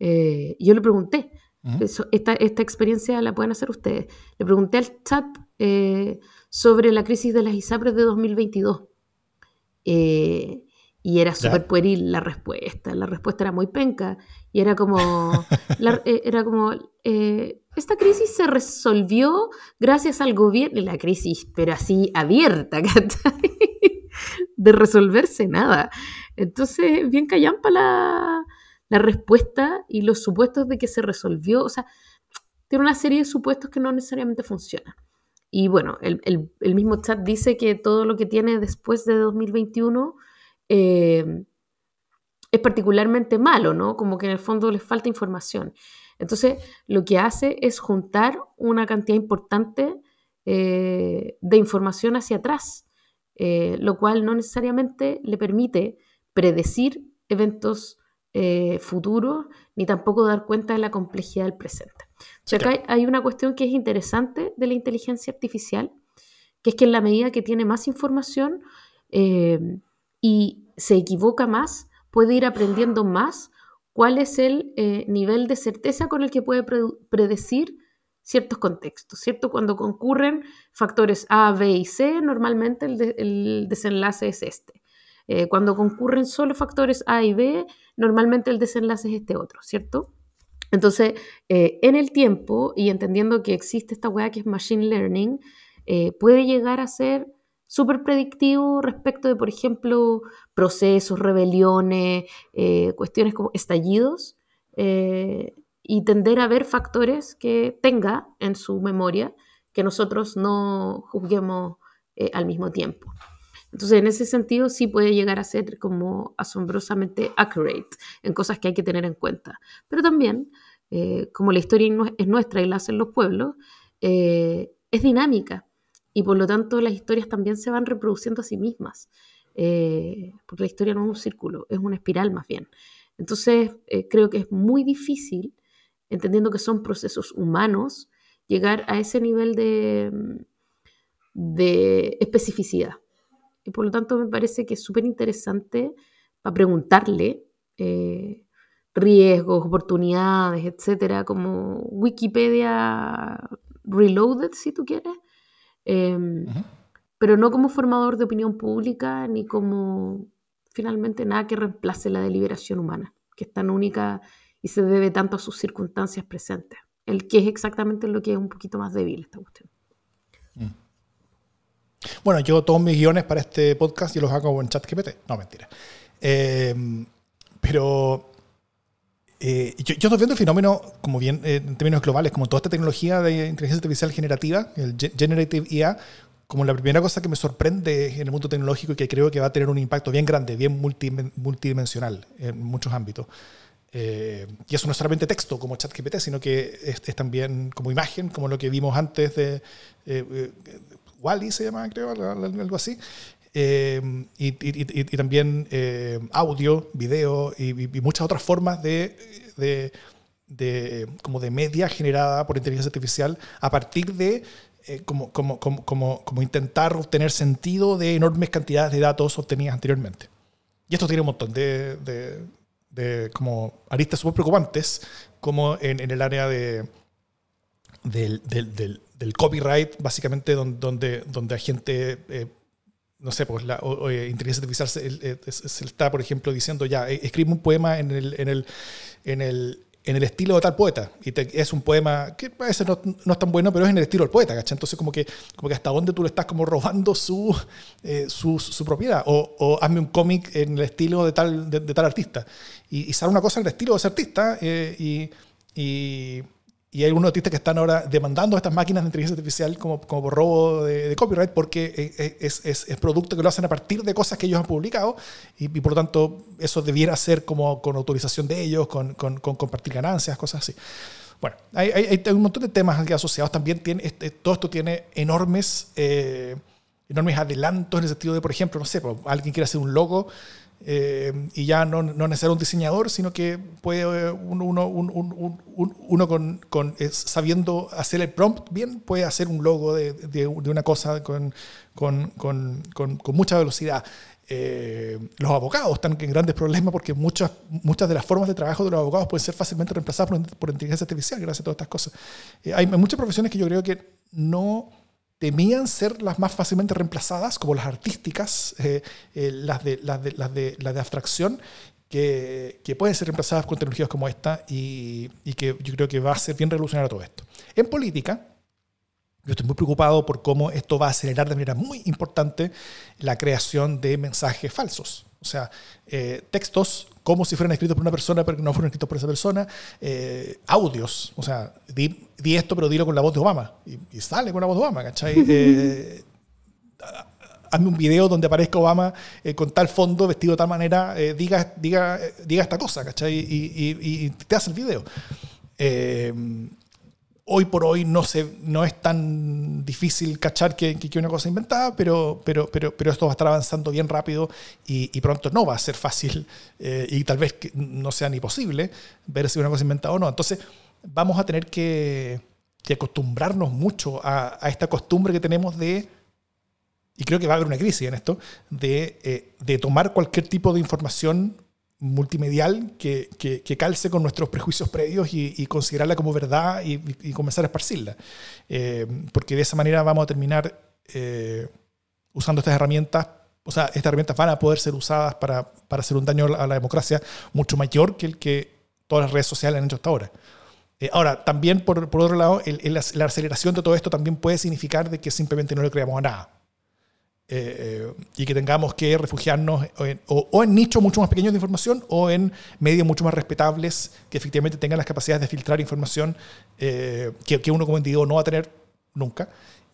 eh, yo le pregunté, uh-huh. eso, esta, esta experiencia la pueden hacer ustedes, le pregunté al chat eh, sobre la crisis de las ISAPRES de dos mil veintidós, eh, y era súper pueril la respuesta, la respuesta era muy penca, y era como, la, eh, era como eh, esta crisis se resolvió gracias al gobierno, la crisis, pero así abierta, ¿cachai? De resolverse nada. Entonces, bien callampa la, la respuesta y los supuestos de que se resolvió. O sea, tiene una serie de supuestos que no necesariamente funcionan. Y bueno, el, el, el mismo chat dice que todo lo que tiene después de dos mil veintiuno eh, es particularmente malo, ¿no? Como que en el fondo les falta información. Entonces, lo que hace es juntar una cantidad importante eh, de información hacia atrás. Eh, lo cual no necesariamente le permite predecir eventos eh, futuros ni tampoco dar cuenta de la complejidad del presente. O sea, acá hay, hay una cuestión que es interesante de la inteligencia artificial, que es que en la medida que tiene más información eh, y se equivoca más, puede ir aprendiendo más cuál es el eh, nivel de certeza con el que puede pre- predecir ciertos contextos, ¿cierto? Cuando concurren factores A, B y C, normalmente el, de, el desenlace es este. Eh, cuando concurren solo factores A y B, normalmente el desenlace es este otro, ¿cierto? Entonces, eh, en el tiempo, y entendiendo que existe esta weá que es Machine Learning, eh, puede llegar a ser súper predictivo respecto de, por ejemplo, procesos, rebeliones, eh, cuestiones como estallidos, eh, y tender a ver factores que tenga en su memoria que nosotros no juzguemos eh, al mismo tiempo. Entonces, en ese sentido, sí puede llegar a ser como asombrosamente accurate en cosas que hay que tener en cuenta. Pero también, eh, como la historia es nuestra y la hacen los pueblos, eh, es dinámica. Y por lo tanto, las historias también se van reproduciendo a sí mismas. Eh, porque la historia no es un círculo, es una espiral más bien. Entonces, eh, creo que es muy difícil, entendiendo que son procesos humanos, llegar a ese nivel de, de especificidad. Y por lo tanto me parece que es súper interesante para preguntarle eh, riesgos, oportunidades, etcétera, como Wikipedia Reloaded, si tú quieres, eh, uh-huh. pero no como formador de opinión pública ni como finalmente nada que reemplace la deliberación humana, que es tan única y se debe tanto a sus circunstancias presentes. El que es exactamente lo que es un poquito más débil esta cuestión. Mm. Bueno, yo todos mis guiones para este podcast yo los hago en ChatGPT. No, mentira. Eh, pero eh, yo, yo estoy viendo el fenómeno, como bien eh, en términos globales, como toda esta tecnología de inteligencia artificial generativa, el Generative I A, como la primera cosa que me sorprende en el mundo tecnológico y que creo que va a tener un impacto bien grande, bien multi, multidimensional en muchos ámbitos. Eh, y eso no es solamente texto como ChatGPT, sino que es, es también como imagen, como lo que vimos antes de... Eh, Wall-E se llamaba, creo, algo así. Eh, y, y, y, y también eh, audio, video y, y muchas otras formas de, de, de, como de media generada por inteligencia artificial a partir de eh, como, como, como, como, como intentar obtener sentido de enormes cantidades de datos obtenidas anteriormente. Y esto tiene un montón de... de de como aristas súper preocupantes, como en, en el área de, del, del, del, del copyright, básicamente, donde, donde hay gente, eh, no sé, pues la o, o, inteligencia artificial se, se, se está, por ejemplo, diciendo, ya, escribe un poema en el, en el, en el, en el estilo de tal poeta, y te, es un poema que a veces no, no es tan bueno, pero es en el estilo del poeta, ¿cachai? Entonces, como que, como que hasta dónde tú le estás como robando su, eh, su, su propiedad, o, o hazme un cómic en el estilo de tal, de, de tal artista. Y, y sale una cosa en el estilo de ese artista, eh, y, y, y hay algunos artistas que están ahora demandando a estas máquinas de inteligencia artificial como, como por robo de, de copyright, porque es, es, es producto que lo hacen a partir de cosas que ellos han publicado, y, y por lo tanto eso debiera ser como con autorización de ellos, con, con, con compartir ganancias, cosas así. Bueno, hay, hay, hay un montón de temas asociados. También tiene, este, todo esto tiene enormes, eh, enormes adelantos en el sentido de, por ejemplo, no sé, alguien quiere hacer un logo, Eh, y ya no, no necesita un diseñador, sino que puede uno, uno, un, un, un, uno con, con, eh, sabiendo hacer el prompt bien, puede hacer un logo de, de, de una cosa con, con, con, con, con mucha velocidad. Eh, los abogados están en grandes problemas porque muchas, muchas de las formas de trabajo de los abogados pueden ser fácilmente reemplazadas por, por inteligencia artificial gracias a todas estas cosas. Eh, hay muchas profesiones que yo creo que no... temían ser las más fácilmente reemplazadas, como las artísticas, eh, eh, las, de, las, de, las, de, las de abstracción, que, que pueden ser reemplazadas con tecnologías como esta, y, y que yo creo que va a ser bien revolucionario todo esto. En política, yo estoy muy preocupado por cómo esto va a acelerar de manera muy importante la creación de mensajes falsos. O sea, eh, textos como si fueran escritos por una persona, pero no fueron escritos por esa persona. Eh, audios, o sea, di, di esto, pero dilo con la voz de Obama. Y, y sale con la voz de Obama, ¿cachai? Eh, hazme un video donde aparezca Obama eh, con tal fondo, vestido de tal manera, eh, diga, diga, diga esta cosa, ¿cachai? Y, y, y, y te hace el video. Eh, hoy por hoy no, se, no es tan difícil cachar que, que, que una cosa inventada, pero, pero, pero, pero esto va a estar avanzando bien rápido y, y pronto no va a ser fácil, eh, y tal vez que no sea ni posible ver si una cosa inventada o no. Entonces vamos a tener que, que acostumbrarnos mucho a, a esta costumbre que tenemos de, y creo que va a haber una crisis en esto, de, eh, de tomar cualquier tipo de información multimedial que, que, que calce con nuestros prejuicios previos y, y considerarla como verdad y, y comenzar a esparcirla. Eh, porque de esa manera vamos a terminar eh, usando estas herramientas. O sea, estas herramientas van a poder ser usadas para, para hacer un daño a la democracia mucho mayor que el que todas las redes sociales han hecho hasta ahora. Eh, ahora, también, por, por otro lado, el, el, la aceleración de todo esto también puede significar de que simplemente no le creamos a nada. Eh, eh, y que tengamos que refugiarnos en, o, o en nichos mucho más pequeños de información o en medios mucho más respetables que efectivamente tengan las capacidades de filtrar información eh, que, que uno como individuo no va a tener nunca,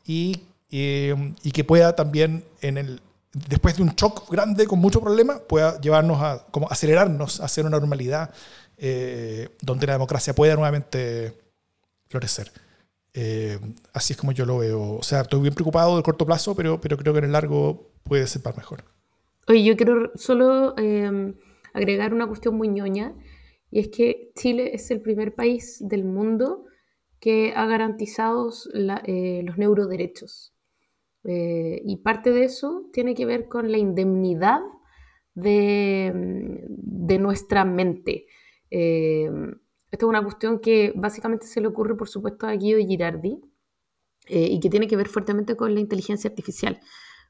y, eh, y que pueda también en el, después de un shock grande con mucho problema, pueda llevarnos a como acelerarnos a hacer una normalidad eh, donde la democracia pueda nuevamente florecer. Eh, así es como yo lo veo. O sea, estoy bien preocupado del corto plazo, pero, pero creo que en el largo puede ser para mejor. Oye, yo quiero solo eh, agregar una cuestión muy ñoña, y es que Chile es el primer país del mundo que ha garantizado la, eh, los neuroderechos. Eh, y parte de eso tiene que ver con la indemnidad de, de nuestra mente. Eh, Esta es una cuestión que básicamente se le ocurre, por supuesto, a Guido Girardi eh, y que tiene que ver fuertemente con la inteligencia artificial,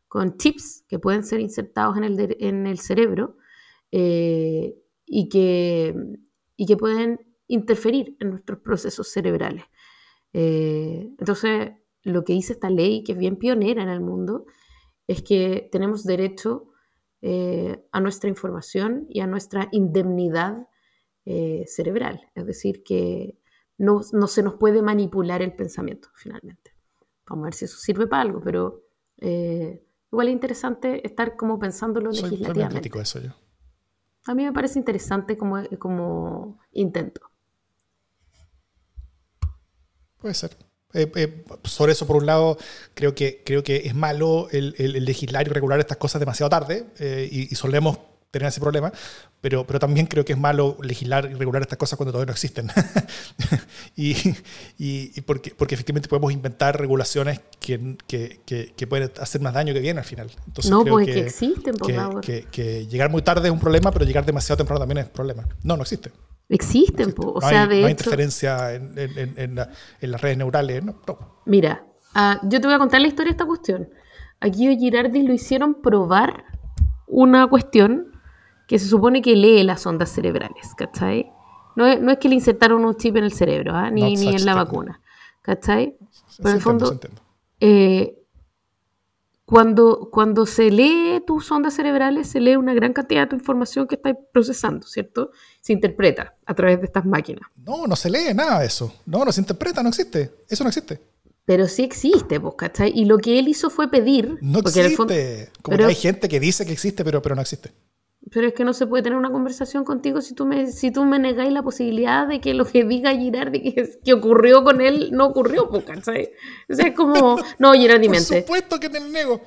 con chips que pueden ser insertados en el, de, en el cerebro eh, y, que, y que pueden interferir en nuestros procesos cerebrales. Eh, entonces, lo que dice esta ley, que es bien pionera en el mundo, es que tenemos derecho eh, a nuestra información y a nuestra indemnidad Eh, cerebral, es decir, que no, no se nos puede manipular el pensamiento finalmente. Vamos a ver si eso sirve para algo, pero eh, igual es interesante estar como pensándolo soy, legislativamente. Soy muy crítico de eso yo. A mí me parece interesante como, como intento. Puede ser. Eh, eh, sobre eso, por un lado, creo que, creo que es malo el, el, el legislar y regular estas cosas demasiado tarde eh, y, y solemos tener ese problema, pero, pero también creo que es malo legislar y regular estas cosas cuando todavía no existen. y y, y porque, porque efectivamente podemos inventar regulaciones que, que, que, que pueden hacer más daño que bien al final. Entonces, no, creo pues que, que existen, por que, favor. Que, que llegar muy tarde es un problema, pero llegar demasiado temprano también es un problema. No, no existe. Existen, no existe. Po. O no sea, hay, de no hecho... hay interferencia en, en, en, en, la, en las redes neurales. No, no. Mira, uh, yo te voy a contar la historia de esta cuestión. A Guido Girardi lo hicieron probar una cuestión que se supone que lee las ondas cerebrales, ¿cachai? No es, no es que le insertaron un chip en el cerebro, ¿eh? ni, ni en la vacuna, ¿cachai? Pero en el fondo, eh, cuando, cuando se lee tus ondas cerebrales, se lee una gran cantidad de tu información que estás procesando, ¿cierto? Se interpreta a través de estas máquinas. No, no se lee nada de eso. No, no se interpreta, no existe. Eso no existe. Pero sí existe, pues, ¿cachai? Y lo que él hizo fue pedir... No existe. Fondo, Como pero, hay gente que dice que existe, pero, pero no existe. Pero es que no se puede tener una conversación contigo si tú me, si tú me negáis la posibilidad de que lo que diga Girardi que, que ocurrió con él no ocurrió, ¿cachai? O sea, es como... No, Girardi miente. Por supuesto que te niego.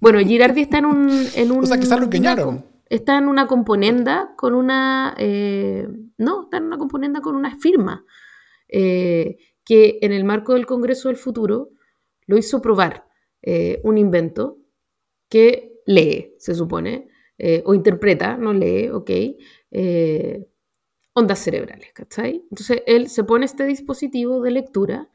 Bueno, Girardi está en un... En un o sea, quizás lo engañaron. Está en una componenda con una... Eh, no, está en una componenda con una firma eh, que en el marco del Congreso del Futuro lo hizo probar eh, un invento que... lee, se supone, eh, o interpreta, no lee, ok, eh, ondas cerebrales, ¿cachai? Entonces él se pone este dispositivo de lectura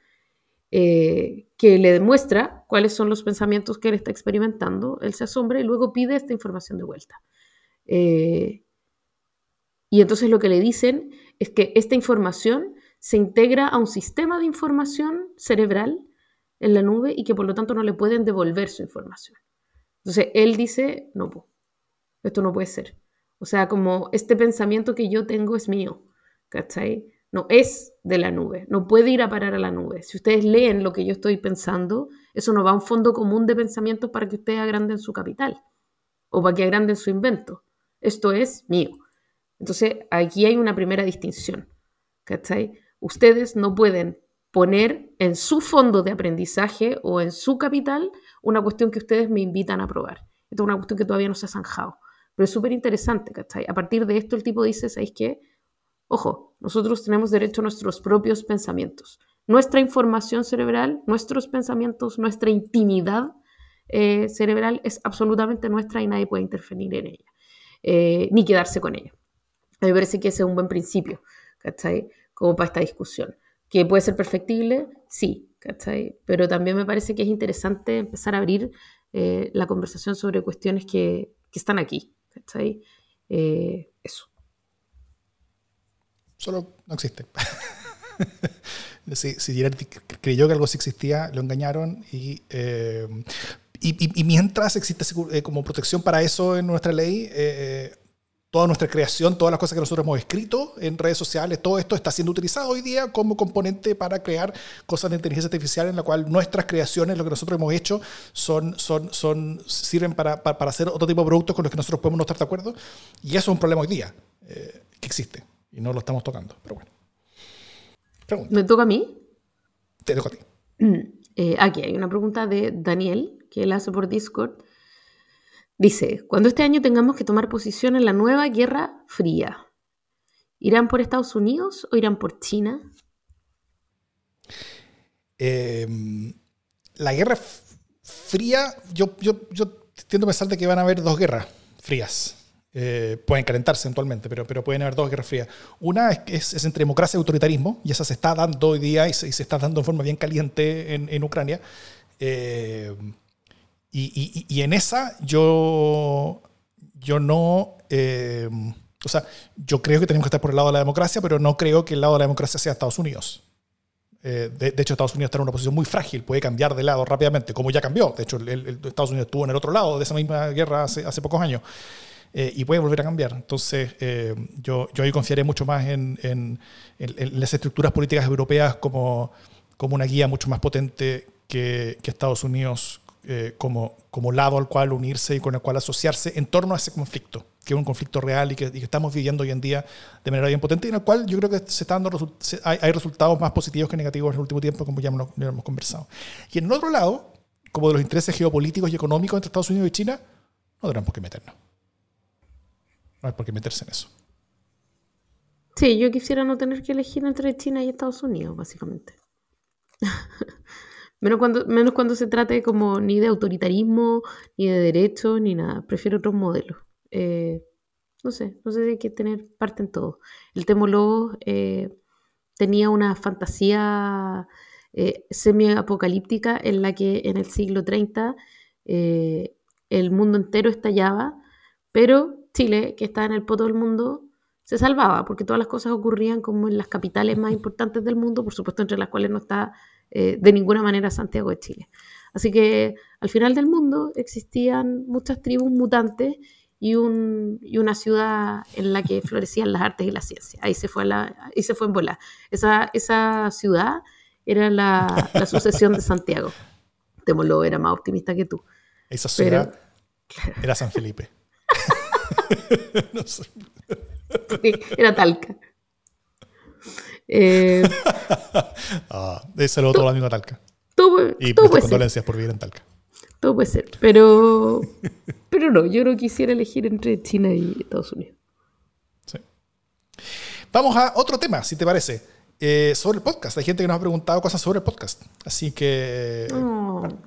eh, que le demuestra cuáles son los pensamientos que él está experimentando, él se asombra y luego pide esta información de vuelta. Eh, y entonces lo que le dicen es que esta información se integra a un sistema de información cerebral en la nube y que por lo tanto no le pueden devolver su información. Entonces, él dice, no, po, esto no puede ser. O sea, como este pensamiento que yo tengo es mío, ¿cachai? No es de la nube, no puede ir a parar a la nube. Si ustedes leen lo que yo estoy pensando, eso no va a un fondo común de pensamientos para que ustedes agranden su capital o para que agranden su invento. Esto es mío. Entonces, aquí hay una primera distinción, ¿cachai? Ustedes no pueden poner en su fondo de aprendizaje o en su capital una cuestión que ustedes me invitan a probar. Esto es una cuestión que todavía no se ha zanjado, pero es súper interesante, ¿cachai? A partir de esto el tipo dice, ¿sabéis qué? Ojo, nosotros tenemos derecho a nuestros propios pensamientos. Nuestra información cerebral, nuestros pensamientos, nuestra intimidad eh, cerebral es absolutamente nuestra y nadie puede interferir en ella, eh, ni quedarse con ella. A mí me parece que ese es un buen principio, ¿cachai? Como para esta discusión. Que puede ser perfectible, sí, ¿cachai? Pero también me parece que es interesante empezar a abrir eh, la conversación sobre cuestiones que, que están aquí, ¿cachai? Eh, eso. Solo no existe. si, si Girardi creyó que algo sí existía, lo engañaron y... Eh, y, y, y mientras existe eh, como protección para eso en nuestra ley... Eh, toda nuestra creación, todas las cosas que nosotros hemos escrito en redes sociales, todo esto está siendo utilizado hoy día como componente para crear cosas de inteligencia artificial, en la cual nuestras creaciones, lo que nosotros hemos hecho, son, son, son, sirven para, para, para hacer otro tipo de productos con los que nosotros podemos no estar de acuerdo. Y eso es un problema hoy día eh, que existe y no lo estamos tocando. Pero bueno. Pregunta. ¿Me toca a mí? Te toca a ti. Eh, aquí hay una pregunta de Daniel, que él hace por Discord. Dice, cuando este año tengamos que tomar posición en la nueva Guerra Fría, ¿irán por Estados Unidos o irán por China? Eh, la Guerra Fría, yo, yo, yo tiendo a pensar de que van a haber dos guerras frías. Eh, pueden calentarse eventualmente, pero, pero pueden haber dos guerras frías. Una es, es, es entre democracia y autoritarismo, y esa se está dando hoy día y se, y se está dando en forma bien caliente en, en Ucrania. Eh, Y, y, y en esa yo, yo no... Eh, o sea, yo creo que tenemos que estar por el lado de la democracia, pero no creo que el lado de la democracia sea Estados Unidos. Eh, de, de hecho, Estados Unidos está en una posición muy frágil, puede cambiar de lado rápidamente, como ya cambió. De hecho, el, el, Estados Unidos estuvo en el otro lado de esa misma guerra hace, hace pocos años eh, y puede volver a cambiar. Entonces, eh, yo, yo ahí confiaré mucho más en, en, en, en las estructuras políticas europeas como, como una guía mucho más potente que, que Estados Unidos... Eh, como, como lado al cual unirse y con el cual asociarse en torno a ese conflicto, que es un conflicto real y que, y que estamos viviendo hoy en día de manera bien potente, y en el cual yo creo que se está dando resu- se, hay, hay resultados más positivos que negativos en el último tiempo, como ya lo, ya hemos conversado. Y en el otro lado, como de los intereses geopolíticos y económicos entre Estados Unidos y China, no tenemos por qué meternos. No hay por qué meterse en eso. Sí, yo quisiera no tener que elegir entre China y Estados Unidos, básicamente. Menos cuando, menos cuando se trate como ni de autoritarismo, ni de derechos, ni nada. Prefiero otros modelos. Eh, no sé, no sé si hay que tener parte en todo. El Temologos eh, tenía una fantasía eh, semi-apocalíptica en la que en el siglo treinta eh, el mundo entero estallaba, pero Chile, que está en el poto del mundo, se salvaba, porque todas las cosas ocurrían como en las capitales más importantes del mundo, por supuesto entre las cuales no está... Eh, de ninguna manera Santiago de Chile. Así que al final del mundo existían muchas tribus mutantes y, un, y una ciudad en la que florecían las artes y la ciencia. Ahí se fue, la, ahí se fue en bola. Esa, esa ciudad era la, la sucesión de Santiago. Temolo era más optimista que tú. Esa ciudad Pero, claro. Era San Felipe. No sé. Era Talca. Eh, ah, saludo todo, a todo la misma Talca. Todo, y todo puede condolencias ser. Por vivir en Talca. Todo puede ser, pero pero no, yo no quisiera elegir entre China y Estados Unidos. Sí. Vamos a otro tema, si te parece, eh, sobre el podcast. Hay gente que nos ha preguntado cosas sobre el podcast, así que oh. Bueno,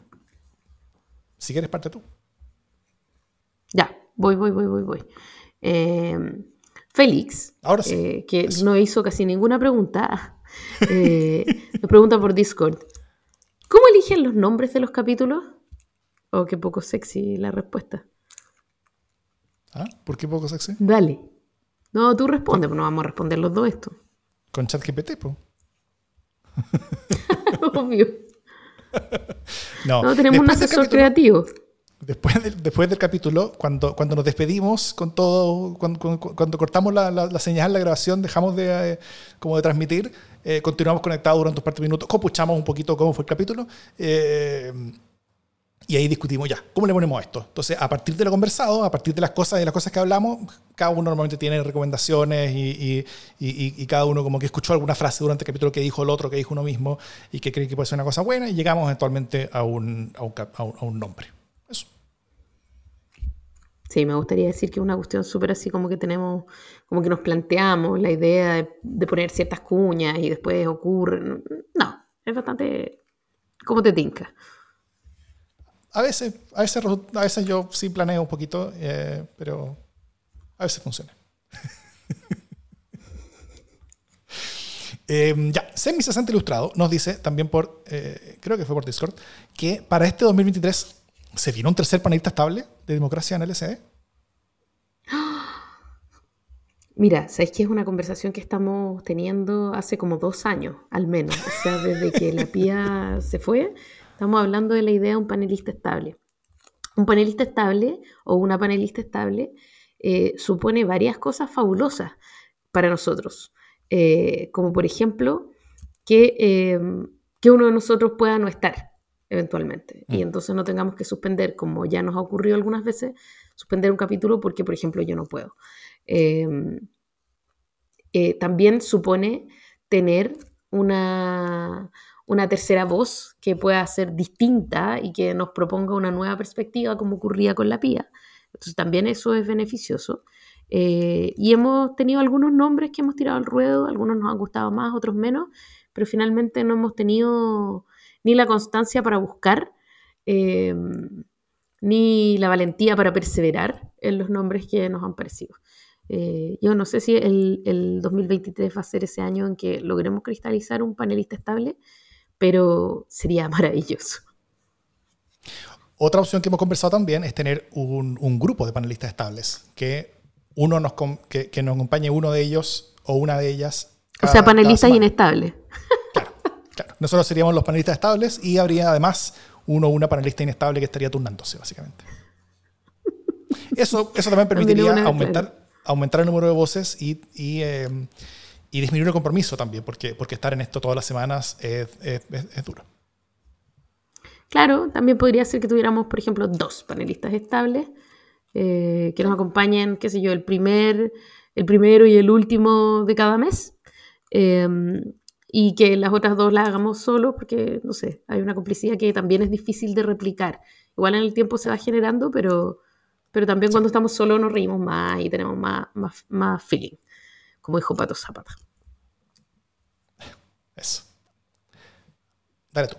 si quieres parte tú. Ya, voy, voy, voy, voy, voy. Eh, Félix, ahora sí, eh, que eso. No hizo casi ninguna pregunta, eh, nos pregunta por Discord, ¿cómo eligen los nombres de los capítulos? Oh, qué poco sexy la respuesta. ¿Ah? ¿Por qué poco sexy? Dale. No, tú responde, pues no vamos a responder los dos esto. Con ChatGPT, po. Obvio. No, no tenemos un asesor creativo. Después del, después del capítulo, cuando, cuando nos despedimos con todo, cuando, cuando, cuando cortamos la, la, la señal, la grabación, dejamos de, eh, como de transmitir, eh, continuamos conectados durante un par de minutos, copuchamos un poquito cómo fue el capítulo, eh, y ahí discutimos ya, ¿cómo le ponemos esto? Entonces, a partir de lo conversado, a partir de las cosas, de las cosas que hablamos, cada uno normalmente tiene recomendaciones y, y, y, y cada uno como que escuchó alguna frase durante el capítulo que dijo el otro, que dijo uno mismo, y que cree que puede ser una cosa buena, y llegamos eventualmente a un, a un, a un, a un nombre. Sí, me gustaría decir que es una cuestión súper así como que tenemos, como que nos planteamos la idea de, de poner ciertas cuñas y después ocurre. No, es bastante como te tinca. A veces, a veces, a veces yo sí planeo un poquito, eh, pero a veces funciona. Eh, ya, Semi sesenta Ilustrado nos dice también por, eh, creo que fue por Discord, que para este dos mil veintitrés se vino un tercer panelista estable de democracia en L C D. Mira, sabes que es una conversación que estamos teniendo hace como dos años, al menos. O sea, desde que la Pía se fue, estamos hablando de la idea de un panelista estable. Un panelista estable o una panelista estable eh, supone varias cosas fabulosas para nosotros. Eh, como por ejemplo, que, eh, que uno de nosotros pueda no estar eventualmente, y entonces no tengamos que suspender, como ya nos ha ocurrido algunas veces, suspender un capítulo porque, por ejemplo, yo no puedo. Eh, eh, también supone tener una, una tercera voz que pueda ser distinta y que nos proponga una nueva perspectiva, como ocurría con la Pía. Entonces también eso es beneficioso. Eh, y hemos tenido algunos nombres que hemos tirado al ruedo, algunos nos han gustado más, otros menos, pero finalmente no hemos tenido ni la constancia para buscar, eh, ni la valentía para perseverar en los nombres que nos han parecido. Eh, yo no sé si el, el dos mil veintitrés va a ser ese año en que logremos cristalizar un panelista estable, pero sería maravilloso. Otra opción que hemos conversado también es tener un, un grupo de panelistas estables, que uno nos que, que nos acompañe uno de ellos o una de ellas. Cada, o sea, panelistas inestables. Claro, claro. Nosotros seríamos los panelistas estables y habría además uno o una panelista inestable que estaría turnándose, básicamente. Eso, eso también permitiría aumentar, claro. aumentar el número de voces y, y, eh, y disminuir el compromiso también, porque, porque estar en esto todas las semanas es, es, es, es duro. Claro, también podría ser que tuviéramos, por ejemplo, dos panelistas estables. Eh, que nos acompañen, qué sé yo, el primer, el primero y el último de cada mes, eh, y que las otras dos las hagamos solos, porque, no sé, hay una complicidad que también es difícil de replicar. Igual en el tiempo se va generando, pero, pero también cuando estamos solos nos reímos más y tenemos más, más, más feeling, como dijo Pato Zapata. Eso. Dale tú.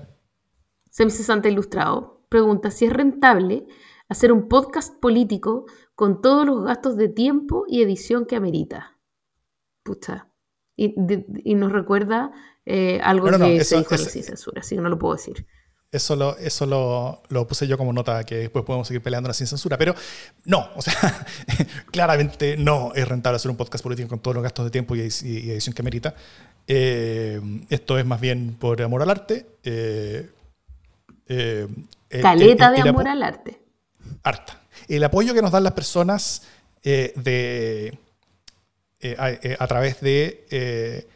Sem Cesante Ilustrado pregunta si es rentable hacer un podcast político con todos los gastos de tiempo y edición que amerita. Pucha. Y, de, y nos recuerda eh, algo no, no, que eso, se dijo en la Sin Censura, así que no lo puedo decir. Eso, lo, eso lo, lo puse yo como nota, que después podemos seguir peleando en la Sin Censura, pero no, o sea, claramente no es rentable hacer un podcast político con todos los gastos de tiempo y edición que amerita. Eh, esto es más bien por amor al arte. Eh, eh, Caleta el, el, el, de el amor al arte. Harta. El apoyo que nos dan las personas eh, de, eh, a, eh, a través de eh,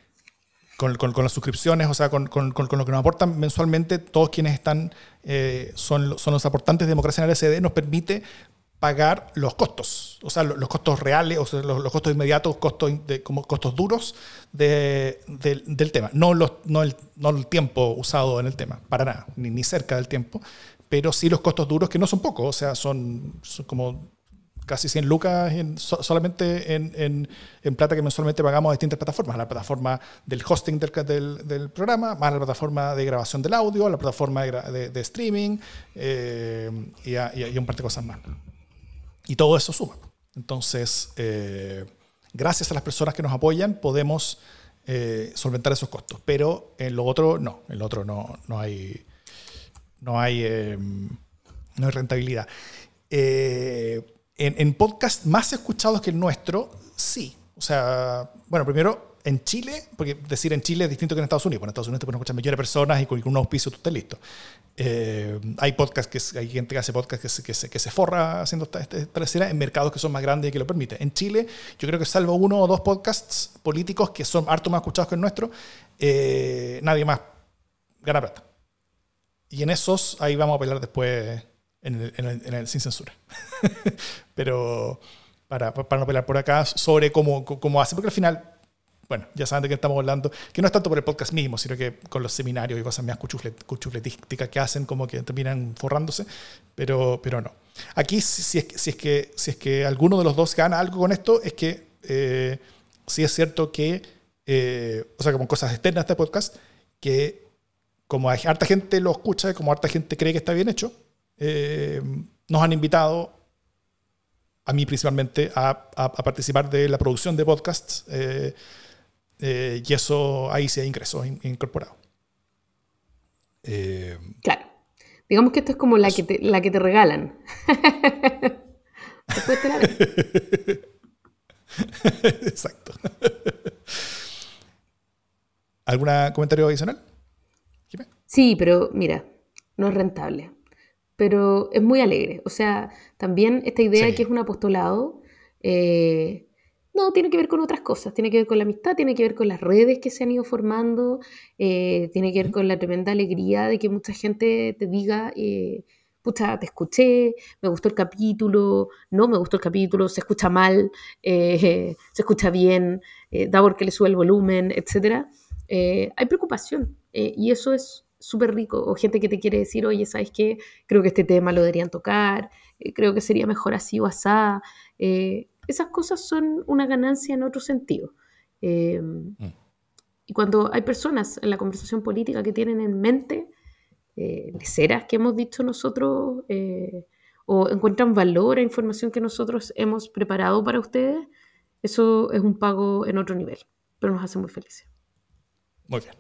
con, con, con las suscripciones, o sea, con, con, con lo que nos aportan mensualmente, todos quienes están eh, son, son los aportantes de Democracia en el S D, nos permite pagar los costos, o sea, los, los costos reales, o sea, los, los costos inmediatos, costos de, como costos duros de, de, del tema. No, los, no, el, no el tiempo usado en el tema, para nada, ni, ni cerca del tiempo, pero sí los costos duros, que no son pocos, o sea, son, son como casi cien lucas en, so, solamente en, en, en plata que mensualmente pagamos a distintas plataformas, a la plataforma del hosting del, del, del programa, más a la plataforma de grabación del audio, a la plataforma de, de, de streaming, eh, y, a, y a un par de cosas más. Y todo eso suma. Entonces, eh, gracias a las personas que nos apoyan, podemos eh, solventar esos costos, pero en lo otro no, en lo otro no, no hay... No hay, eh, no hay rentabilidad. Eh, en, en podcasts más escuchados que el nuestro, sí. O sea, bueno, primero en Chile, porque decir en Chile es distinto que en Estados Unidos. Bueno, en Estados Unidos te pueden escuchar millones de personas y con un auspicio tú estás listo. Eh, hay podcasts, que, hay gente que hace podcasts que se, que se, que se forra haciendo esta, esta, esta escena en mercados que son más grandes y que lo permiten. En Chile, yo creo que salvo uno o dos podcasts políticos que son harto más escuchados que el nuestro, eh, nadie más gana plata. Y en esos, ahí vamos a pelear después en el, en el, en el Sin Censura. Pero para, para no pelear por acá sobre cómo, cómo hace, porque al final, bueno, ya saben de qué estamos hablando, que no es tanto por el podcast mismo, sino que con los seminarios y cosas más cuchuflet, cuchufletísticas que hacen, como que terminan forrándose, pero, pero no. Aquí, si es, si, es que, si es que alguno de los dos gana algo con esto, es que eh, sí es cierto que, eh, o sea, como cosas externas de este podcast, que como hay, harta gente lo escucha, como harta gente cree que está bien hecho, eh, nos han invitado, a mí principalmente, a, a, a participar de la producción de podcasts, eh, eh, y eso ahí sí hay ingresos in, incorporados. Eh, claro. Digamos que esto es como la, que te, la que te regalan. Después te la ves. Exacto. ¿Algún comentario adicional? Sí, pero mira, no es rentable, pero es muy alegre. O sea, también esta idea sí. que es un apostolado, Eh, no, tiene que ver con otras cosas, tiene que ver con la amistad, tiene que ver con las redes que se han ido formando, eh, tiene que ver con la tremenda alegría de que mucha gente te diga, eh, pucha, te escuché, me gustó el capítulo, no me gustó el capítulo, se escucha mal, eh, se escucha bien, eh, da porque le sube el volumen, etcétera. Eh, hay preocupación, eh, y eso es súper rico, o gente que te quiere decir, oye, ¿sabes qué? Creo que este tema lo deberían tocar, eh, creo que sería mejor así o asá. Eh, esas cosas son una ganancia en otro sentido. Eh, mm. Y cuando hay personas en la conversación política que tienen en mente eh, leceras que hemos dicho nosotros, eh, o encuentran valor a información que nosotros hemos preparado para ustedes, eso es un pago en otro nivel, pero nos hace muy felices. Muy bien.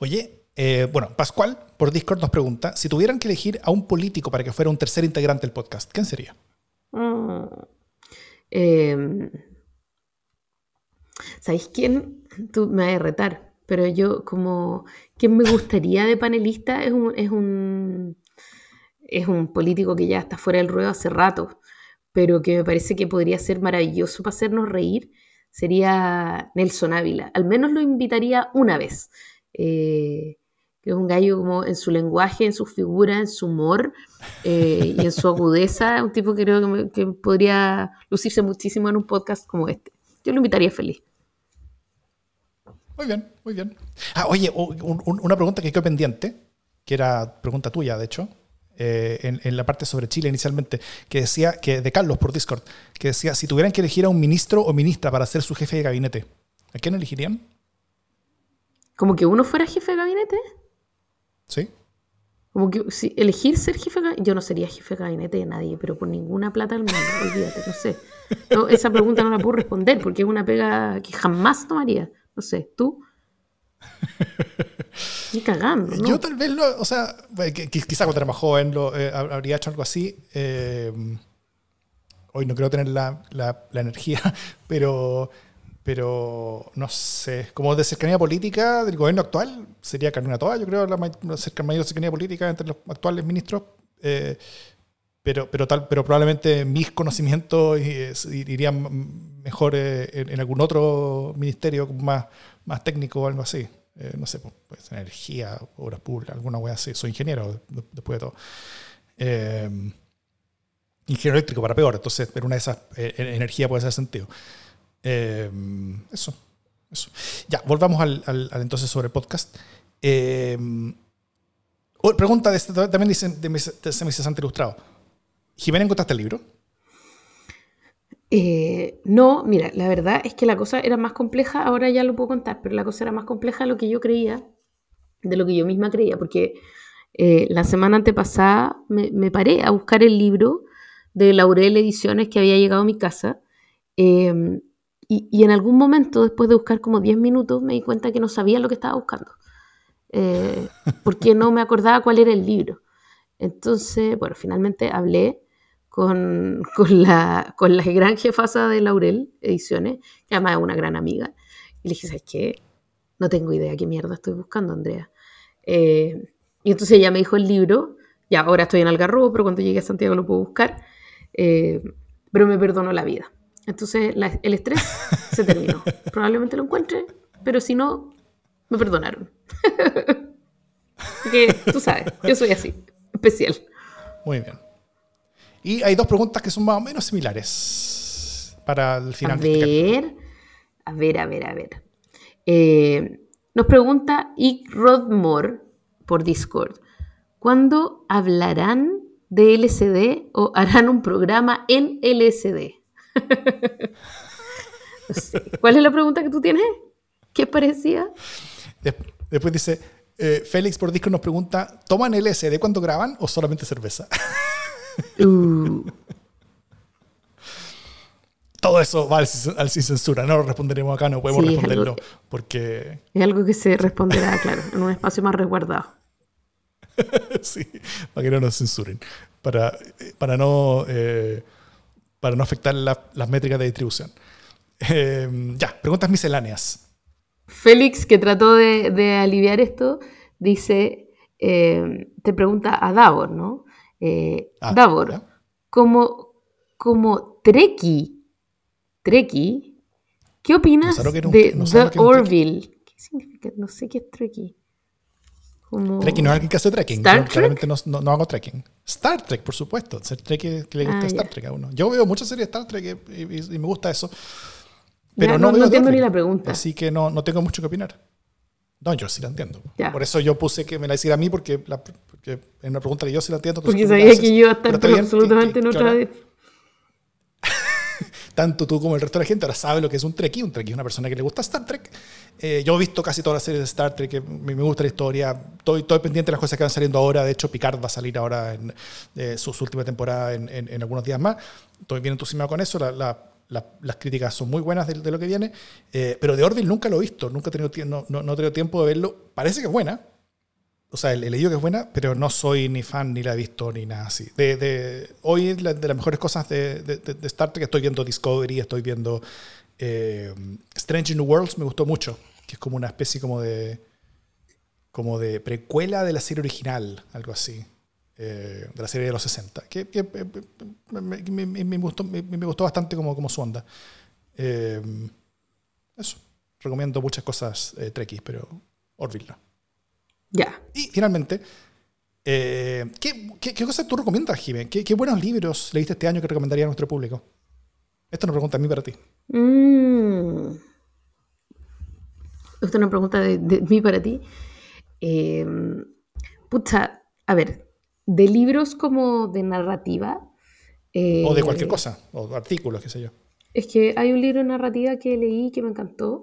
Oye, eh, bueno, Pascual por Discord nos pregunta, si tuvieran que elegir a un político para que fuera un tercer integrante del podcast, ¿quién sería? Mm. Eh, ¿Sabéis quién? Tú me vas a retar, pero yo como... ¿Quién me gustaría de panelista? Es un, es un, es un político que ya está fuera del ruedo hace rato, pero que me parece que podría ser maravilloso para hacernos reír, sería Nelson Ávila. Al menos lo invitaría una vez. Eh, que es un gallo como en su lenguaje, en su figura, en su humor, eh, y en su agudeza, un tipo que creo que, me, que podría lucirse muchísimo en un podcast como este. Yo lo invitaría feliz. Muy bien, muy bien. Ah, oye, un, un, una pregunta que quedó pendiente, que era pregunta tuya, de hecho, eh, en, en la parte sobre Chile inicialmente, que decía, que de Carlos por Discord, que decía, si tuvieran que elegir a un ministro o ministra para ser su jefe de gabinete, ¿a quién elegirían? ¿Como que uno fuera jefe de gabinete? Sí. Como que si elegir ser jefe de gabinete, yo no sería jefe de gabinete de nadie, pero por ninguna plata del mundo, olvídate, no sé. No, esa pregunta no la puedo responder porque es una pega que jamás tomaría. No sé, ¿tú? Ni cagando, ¿no? Yo tal vez, lo, o sea, quizá cuando era más joven lo, eh, habría hecho algo así. Eh, hoy no creo tener la, la, la energía, pero... Pero, no sé, como de cercanía política del gobierno actual, sería Carolina Toa, yo creo, la mayor cercanía política entre los actuales ministros. Eh, pero pero tal pero probablemente mis conocimientos irían mejor eh, en, en algún otro ministerio más, más técnico o algo así. Eh, no sé, pues energía, obras públicas, alguna wea así. Soy ingeniero, de, después de todo. Eh, ingeniero eléctrico, para peor. Entonces, pero una de esas, eh, energía puede hacer sentido. Eh, eso, eso. Ya, volvamos al, al, al entonces sobre el podcast. Eh, pregunta de, también dicen de, de, de Semisesante Ilustrado. Jimena, ¿encontraste el libro? Eh, no, mira, la verdad es que la cosa era más compleja, ahora ya lo puedo contar, pero la cosa era más compleja de lo que yo creía, de lo que yo misma creía, porque eh, la semana antepasada me, me paré a buscar el libro de Laurel Ediciones que había llegado a mi casa. Eh, y, y en algún momento, después de buscar como diez minutos, me di cuenta que no sabía lo que estaba buscando, eh, porque no me acordaba cuál era el libro. Entonces, bueno, finalmente hablé con, con, la, con la gran jefasa de Laurel Ediciones, que además es una gran amiga, y le dije, ¿sabes qué? No tengo idea qué mierda estoy buscando, Andrea. Eh, y entonces ella me dijo el libro, ya ahora estoy en Algarrobo, pero cuando llegue a Santiago lo puedo buscar, eh, pero me perdonó la vida. Entonces la, el estrés se terminó. Probablemente lo encuentre, pero si no, me perdonaron. Porque tú sabes, yo soy así, especial. Muy bien. Y hay dos preguntas que son más o menos similares para el final. A ver, a ver, a ver, a ver. Eh, nos pregunta Ick Rodmore por Discord. ¿Cuándo hablarán de L S D o harán un programa en L S D? No sé. ¿Cuál es la pregunta que tú tienes? ¿Qué parecía? Después dice, eh, Félix por Discord nos pregunta, ¿toman L S D cuando graban o solamente cerveza? Uh. Todo eso va al, al sin censura, no lo responderemos acá, no podemos sí, responderlo que, porque... Es algo que se responderá, claro, en un espacio más resguardado. Sí, para que no nos censuren, para, para no... Eh, para no afectar la, las métricas de distribución. Eh, ya, preguntas misceláneas. Félix, que trató de, de aliviar esto, dice, eh, te pregunta a Davor, ¿no? Eh, ah, Davor, ¿cómo, como Trekkie. Trekkie. ¿Qué opinas no un, de no The Orville? ¿Qué significa? No sé qué es Trekkie. Como... Trekking no es alguien que hace trekking. Yo, claramente no, no, no hago trekking. Star Trek, por supuesto. Ser trekking que le gusta ah, Star Trek a uno. Yo veo muchas series de Star Trek y, y, y me gusta eso. Pero ya, no, no, no entiendo ni la pregunta. Así que no, no tengo mucho que opinar. No, yo sí la entiendo. Ya. Por eso yo puse que me la hiciera a mí, porque, la, porque en una pregunta que yo sí la entiendo. Porque sabía que yo estaba absolutamente en otra vez. Tanto tú como el resto de la gente ahora sabe lo que es un Trekkie. Un Trekkie es una persona que le gusta Star Trek. Eh, yo he visto casi todas las series de Star Trek, que me, me gusta la historia. Estoy, estoy pendiente de las cosas que van saliendo ahora. De hecho, Picard va a salir ahora en eh, su, su última temporada en, en, en algunos días más. Estoy bien entusiasmado con eso. La, la, la, las críticas son muy buenas de, de lo que viene. Eh, pero The Orville nunca lo he visto. Nunca he tenido, no, no, no he tenido tiempo de verlo. Parece que es buena. O sea, he leído que es buena, pero no soy ni fan, ni la he visto, ni nada así. De, de, hoy, la, de las mejores cosas de, de, de Star Trek, estoy viendo Discovery, estoy viendo eh, Strange New Worlds, me gustó mucho, que es como una especie como de, como de precuela de la serie original, algo así, eh, de la serie de los sesenta, que, que me, me, me, gustó, me, me gustó bastante como, como su onda. Eh, eso, recomiendo muchas cosas eh, Trekkies, pero Orville no. Yeah. Y finalmente, eh, ¿qué, qué, ¿qué cosas tú recomiendas, Jimé? ¿Qué, ¿Qué buenos libros leíste este año que recomendaría a nuestro público? Esto no pregunta a mí para ti. Mm. Esto no pregunta de, de mí para ti. Eh, pucha, a ver, de libros como de narrativa. Eh, o de cualquier cosa, o artículos, qué sé yo. Es que hay un libro de narrativa que leí que me encantó,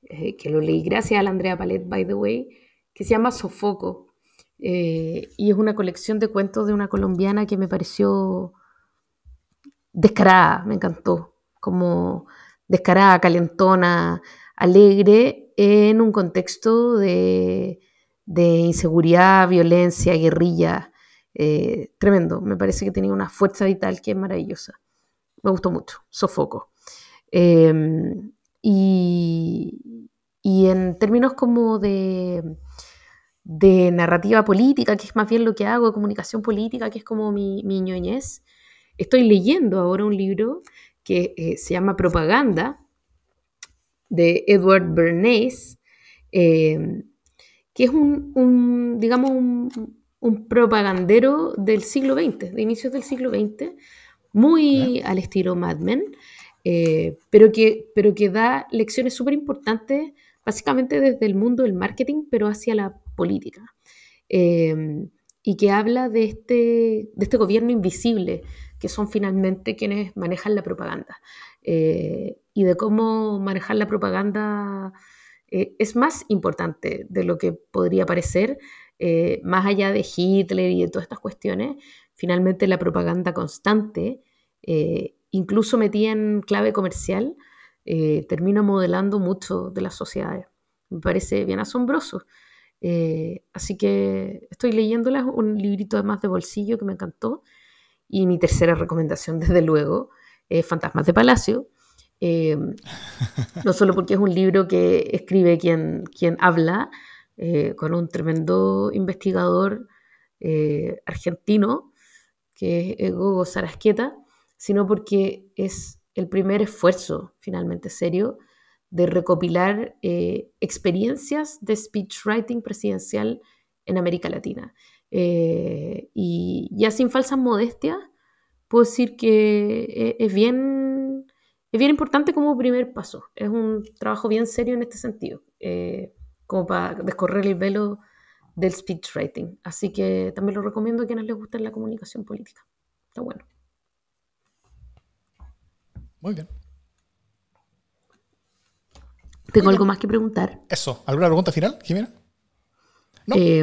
eh, que lo leí gracias a la Andrea Palet, by the way, que se llama Sofoco, eh, y es una colección de cuentos de una colombiana que me pareció descarada, me encantó, como descarada, calentona, alegre, en un contexto de, de inseguridad, violencia, guerrilla, eh, tremendo, me parece que tenía una fuerza vital que es maravillosa, me gustó mucho, Sofoco. Eh, y, y en términos como de... de narrativa política, que es más bien lo que hago, de comunicación política, que es como mi, mi ñoñez. Estoy leyendo ahora un libro que eh, se llama Propaganda, de Edward Bernays, eh, que es un, un digamos, un, un propagandero del siglo veinte, de inicios del siglo veinte, muy al estilo Mad Men, eh, pero, que, pero que da lecciones súper importantes, básicamente desde el mundo del marketing, pero hacia la política, eh, y que habla de este, de este gobierno invisible, que son finalmente quienes manejan la propaganda, eh, y de cómo manejar la propaganda eh, es más importante de lo que podría parecer, eh, más allá de Hitler y de todas estas cuestiones, finalmente la propaganda constante, eh, incluso metida en clave comercial, eh, termina modelando mucho de las sociedades. Me parece bien asombroso. Eh, así que estoy leyéndolas, un librito además de bolsillo que me encantó. Y mi tercera recomendación, desde luego, es Fantasmas de Palacio, eh, no solo porque es un libro que escribe quien, quien habla, eh, con un tremendo investigador eh, argentino que es Gogo Sarasqueta, sino porque es el primer esfuerzo finalmente serio de recopilar eh, experiencias de speechwriting presidencial en América Latina. Eh, y ya sin falsas modestias, puedo decir que es bien, es bien importante como primer paso. Es un trabajo bien serio en este sentido, eh, como para descorrer el velo del speechwriting. Así que también lo recomiendo a quienes les gusta la comunicación política. Está bueno. Muy bien. ¿Tengo algo más que preguntar? Eso. ¿Alguna pregunta final, Jimena? No. Eh,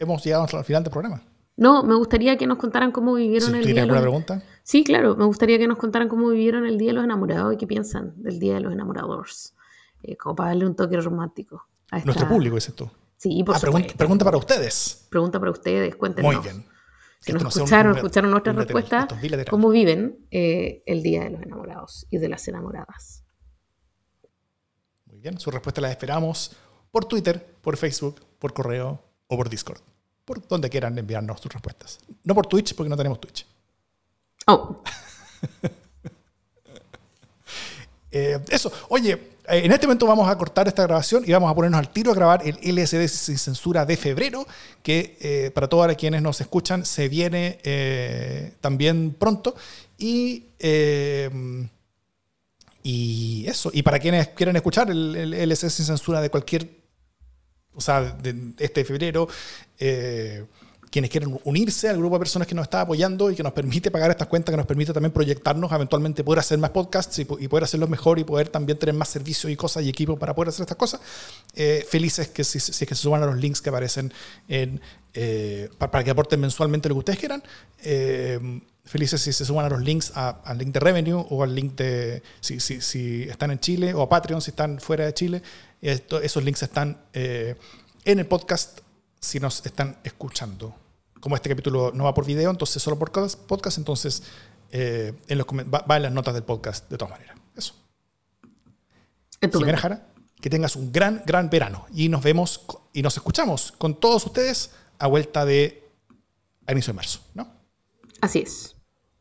Hemos llegado al final del programa. No, me gustaría que nos contaran cómo vivieron si el día. ¿Alguna pregunta? Los... Sí, claro. Me gustaría que nos contaran cómo vivieron el Día de los Enamorados y qué piensan del Día de los Enamorados. Eh, como para darle un toque romántico a esta... Nuestro público, dices tú. Sí, por ah, supuesto. Pregunta, pregunta para ustedes. Pregunta para ustedes. Cuéntenos. Muy bien. Si nos escucharon, escucharon nuestras respuestas, cómo viven eh, el Día de los Enamorados y de las enamoradas. Bien, su respuesta la esperamos por Twitter, por Facebook, por correo o por Discord. Por donde quieran enviarnos sus respuestas. No por Twitch, porque no tenemos Twitch. Oh. eh, eso, oye, en este momento vamos a cortar esta grabación y vamos a ponernos al tiro a grabar el L S D sin censura de febrero, que eh, para todos quienes nos escuchan se viene eh, también pronto. Y, eh, y eso, y para quienes quieran escuchar el, el L S D sin censura de cualquier, o sea, de este febrero, eh, quienes quieren unirse al grupo de personas que nos está apoyando y que nos permite pagar estas cuentas, que nos permite también proyectarnos, eventualmente poder hacer más podcasts y, y poder hacerlos mejor y poder también tener más servicios y cosas y equipo para poder hacer estas cosas. Eh, felices que si, si es que se suban a los links que aparecen en, eh, para, para que aporten mensualmente lo que ustedes quieran. Eh, felices si se suban a los links, a, al link de Revenue o al link de, si, si, si están en Chile, o a Patreon si están fuera de Chile. Esto, esos links están eh, en el podcast si nos están escuchando. Como este capítulo no va por video, entonces solo por podcast, entonces eh, en los, va, va en las notas del podcast de todas maneras. Eso. Jimena Jara, que tengas un gran, gran verano. Y nos vemos y nos escuchamos con todos ustedes a vuelta de a inicio de marzo, ¿no? Así es.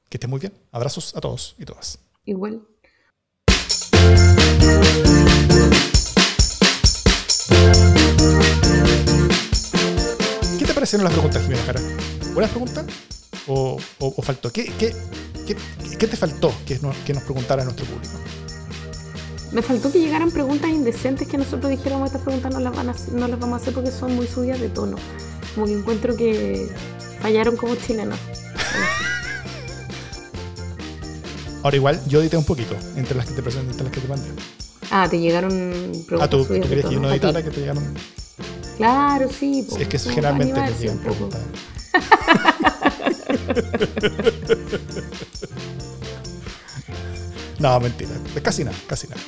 Que estén muy bien. Abrazos a todos y todas. Igual. ¿Qué parecieron las preguntas, Jimena Jara? ¿Buenas preguntas? ¿O, o, o faltó? ¿Qué, qué, qué, qué te faltó que, no, que nos preguntara nuestro público? Me faltó que llegaran preguntas indecentes que nosotros dijéramos, estas preguntas no las, van a, no las vamos a hacer porque son muy subidas de tono. Como que encuentro que fallaron como chilenos. Ahora igual, yo edité un poquito entre las que te presenté, entre las que te mandé. Ah, te llegaron preguntas. Ah, tú, ¿tú querías que yo no editara, que te llegaron? Claro, sí. Pues, es que eso generalmente les llegan preguntas. No, mentira. Casi nada, casi nada.